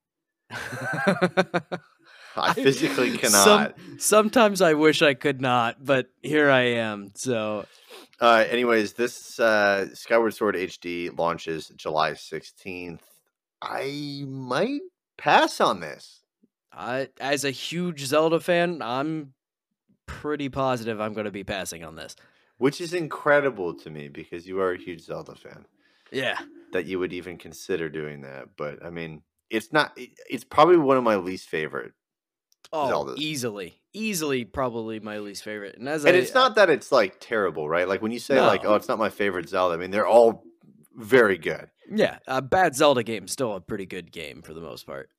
I physically cannot. Some, sometimes I wish I could not, but here I am. So, uh, anyways, this uh, Skyward Sword H D launches July sixteenth. I might pass on this. I, as a huge Zelda fan, I'm pretty positive I'm going to be passing on this. Which is incredible to me because you are a huge Zelda fan. Yeah. That you would even consider doing that. But, I mean, it's not. It, it's probably one of my least favorite. Oh, Zelda. easily. Easily probably my least favorite. And, as and I, it's not that it's, like, terrible, right? Like, when you say, no. like, oh, it's not my favorite Zelda, I mean, they're all very good. Yeah, a bad Zelda game is still a pretty good game for the most part.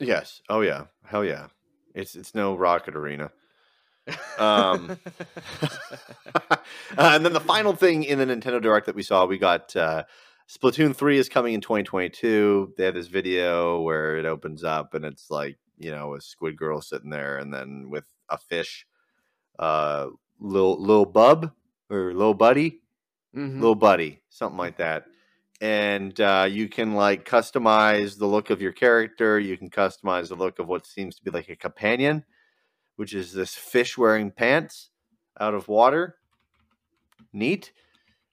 Yes. Oh, yeah. Hell, yeah. It's it's no Rocket Arena. Um, uh, and then the final thing in the Nintendo Direct that we saw, we got uh, Splatoon three is coming in twenty twenty-two. They have this video where it opens up, and it's, like, you know, a squid girl sitting there, and then with a fish, uh, little little bub or little buddy, mm-hmm. little buddy, something like that. And uh, you can like customize the look of your character. You can customize the look of what seems to be like a companion, which is this fish wearing pants out of water. Neat.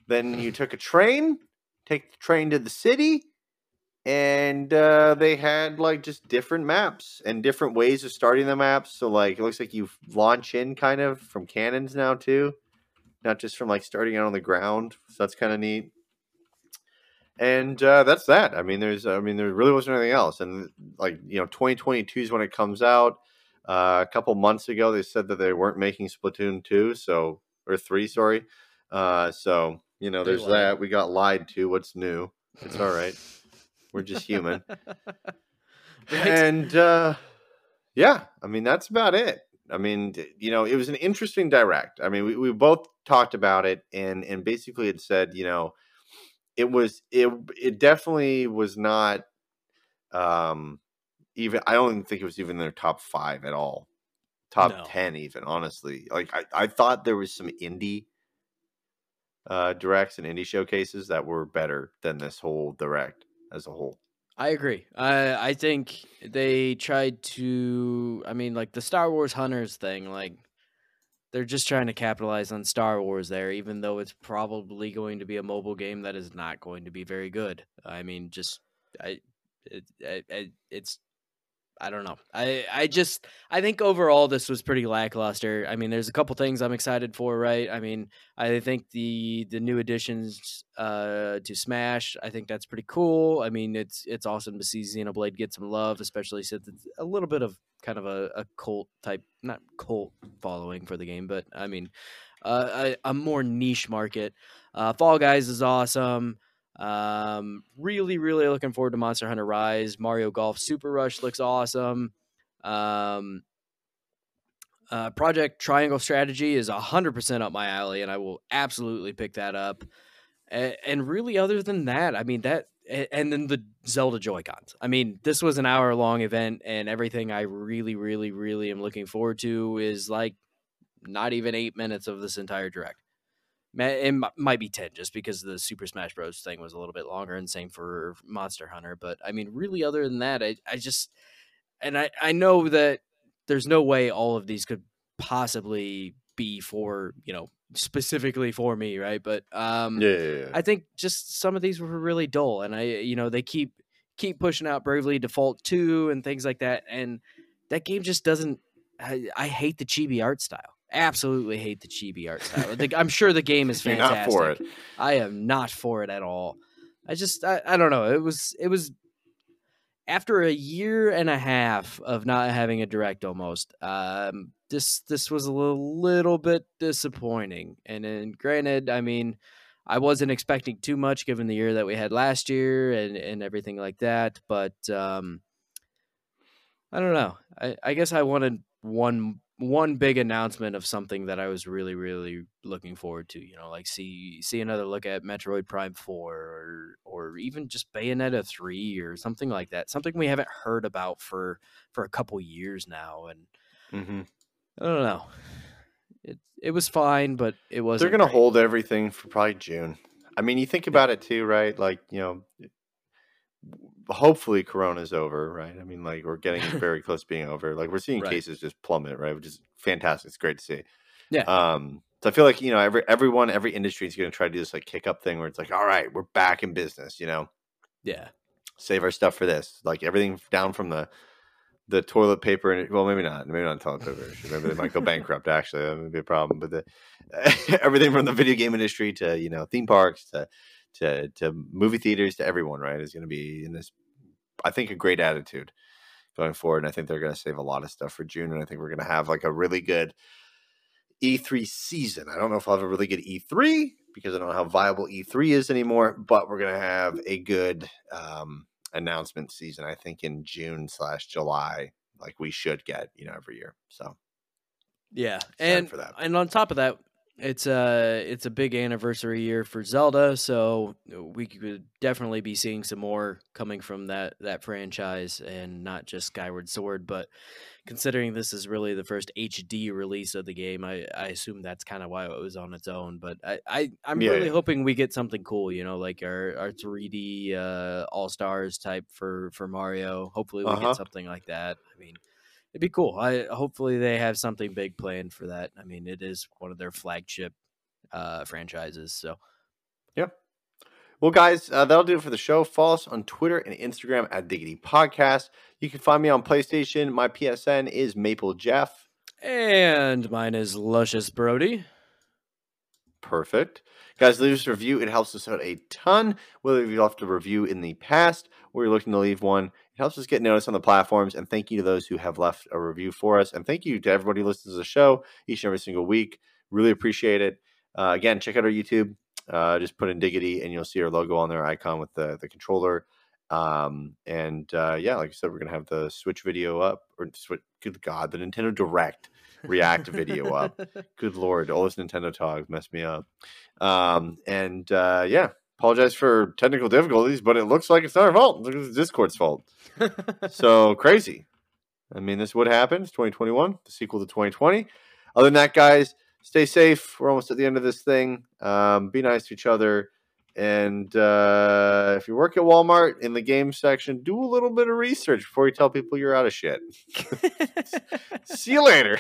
Then you took a train, take the train to the city. And uh, they had like just different maps and different ways of starting the maps. So like it looks like you launch in kind of from cannons now too, not just from like starting out on the ground. So that's kind of neat. And uh, that's that. I mean, there's I mean there really wasn't anything else. And like you know, twenty twenty-two is when it comes out. Uh, a couple months ago, they said that they weren't making Splatoon two, so or three, sorry. Uh, so you know, there's that. We got lied to. What's new? It's all right. We're just human. Right. And, uh, yeah, I mean, that's about it. I mean, you know, it was an interesting direct. I mean, we, we both talked about it and, and basically it said, you know, it was, it, it definitely was not, um, even, I don't think it was even their top five at all. Top no. ten even, honestly. Like I, I thought there was some indie, uh, directs and indie showcases that were better than this whole direct. As a whole, I agree. I I think they tried to. I mean, like the Star Wars Hunters thing. Like they're just trying to capitalize on Star Wars there, even though it's probably going to be a mobile game that is not going to be very good. I mean, just I, it, I, I it's I don't know. I I just I think overall this was pretty lackluster. I mean, there's a couple things I'm excited for, right? I mean, I think the the new additions. Uh, to Smash, I think that's pretty cool. I mean, it's it's awesome to see Xenoblade get some love, especially since it's a little bit of kind of a, a cult type, not cult following for the game, but I mean, uh, a, a more niche market. Uh, Fall Guys is awesome. Um, really, really looking forward to Monster Hunter Rise. Mario Golf Super Rush looks awesome. Um, Uh, Project Triangle Strategy is one hundred percent up my alley, and I will absolutely pick that up. And, and really, other than that, I mean, that, and then the Zelda Joy-Cons. I mean, this was an hour-long event, and everything I really, really, really am looking forward to is, like, not even eight minutes of this entire Direct. It might be ten, just because the Super Smash Bros. Thing was a little bit longer, and same for Monster Hunter. But, I mean, really, other than that, I, I just... And I, I know that there's no way all of these could possibly be for, you know, specifically for me, right? But um, yeah, yeah, yeah. I think just some of these were really dull. And, I, you know, they keep keep pushing out Bravely Default two and things like that. And that game just doesn't... I, I hate the chibi art style. Absolutely hate the chibi art style. the, I'm sure the game is fantastic. You're not for it. I am not for it at all. I just... I, I don't know. It was It was... After a year and a half of not having a Direct almost, um, this this was a little, little bit disappointing. And then, granted, I mean, I wasn't expecting too much given the year that we had last year and, and everything like that. But um, I don't know. I, I guess I wanted one one big announcement of something that I was really, really looking forward to. You know, like see see another look at Metroid Prime four or or even just Bayonetta three or something like that. Something we haven't heard about for for a couple years now. And mm-hmm. I don't know. It it was fine, but it wasn't. They're gonna great. hold everything for probably June. I mean, you think about it too, right? Like, you know, hopefully Corona's over, right? I mean, like, we're getting very close to being over. Like, we're seeing right. cases just plummet, right? Which is fantastic. It's great to see. Yeah. Um, so I feel like, you know, every everyone, every industry is going to try to do this, like, kick-up thing where it's like, all right, we're back in business, you know? Yeah. Save our stuff for this. Like, everything down from the the toilet paper. And, well, maybe not. Maybe not toilet paper. Maybe they might go bankrupt, actually. That would be a problem. But the, everything from the video game industry to, you know, theme parks to to to movie theaters to everyone, right, is going to be in this, I think, a great attitude going forward. And I think they're going to save a lot of stuff for June. And I think we're going to have like a really good E three season. I don't know if I'll have a really good E three because I don't know how viable E three is anymore, but we're going to have a good um, announcement season, I think, in June slash July, like we should get, you know, every year. So yeah. And for that. And on top of that, It's a, it's a big anniversary year for Zelda, so we could definitely be seeing some more coming from that, that franchise, and not just Skyward Sword. But considering this is really the first H D release of the game, I, I assume that's kind of why it was on its own. But I, I, I'm yeah, really yeah. hoping we get something cool, you know, like our, our three D uh, All-Stars type for, for Mario. Hopefully we uh-huh. get something like that. I mean... It'd be cool. I hopefully they have something big planned for that. I mean, it is one of their flagship uh, franchises. So, yeah. Well, guys, uh, that'll do it for the show. Follow us on Twitter and Instagram at Diggity Podcast. You can find me on PlayStation. My P S N is Maple Jeff, and mine is Luscious Brody. Perfect, guys. Leave us a review. It helps us out a ton. Whether you left a review in the past or you're looking to leave one. Helps us get noticed on the platforms, and thank you to those who have left a review for us, and thank you to everybody who listens to the show each and every single week. Really appreciate it. Uh, again, check out our YouTube. Uh, just put in Diggity, and you'll see our logo on their icon with the the controller. Um, and uh, yeah, like I said, we're gonna have the Switch video up, or Switch, good God, the Nintendo Direct React video up. Good Lord, all this Nintendo talk messed me up. Um, and uh, yeah. Apologize for technical difficulties, but it looks like it's not our fault. It's Discord's fault. So crazy. I mean, this would happen. It's twenty twenty-one, the sequel to twenty twenty. Other than that, guys, stay safe. We're almost at the end of this thing. Um, be nice to each other. And uh, if you work at Walmart in the game section, do a little bit of research before you tell people you're out of shit. See you later.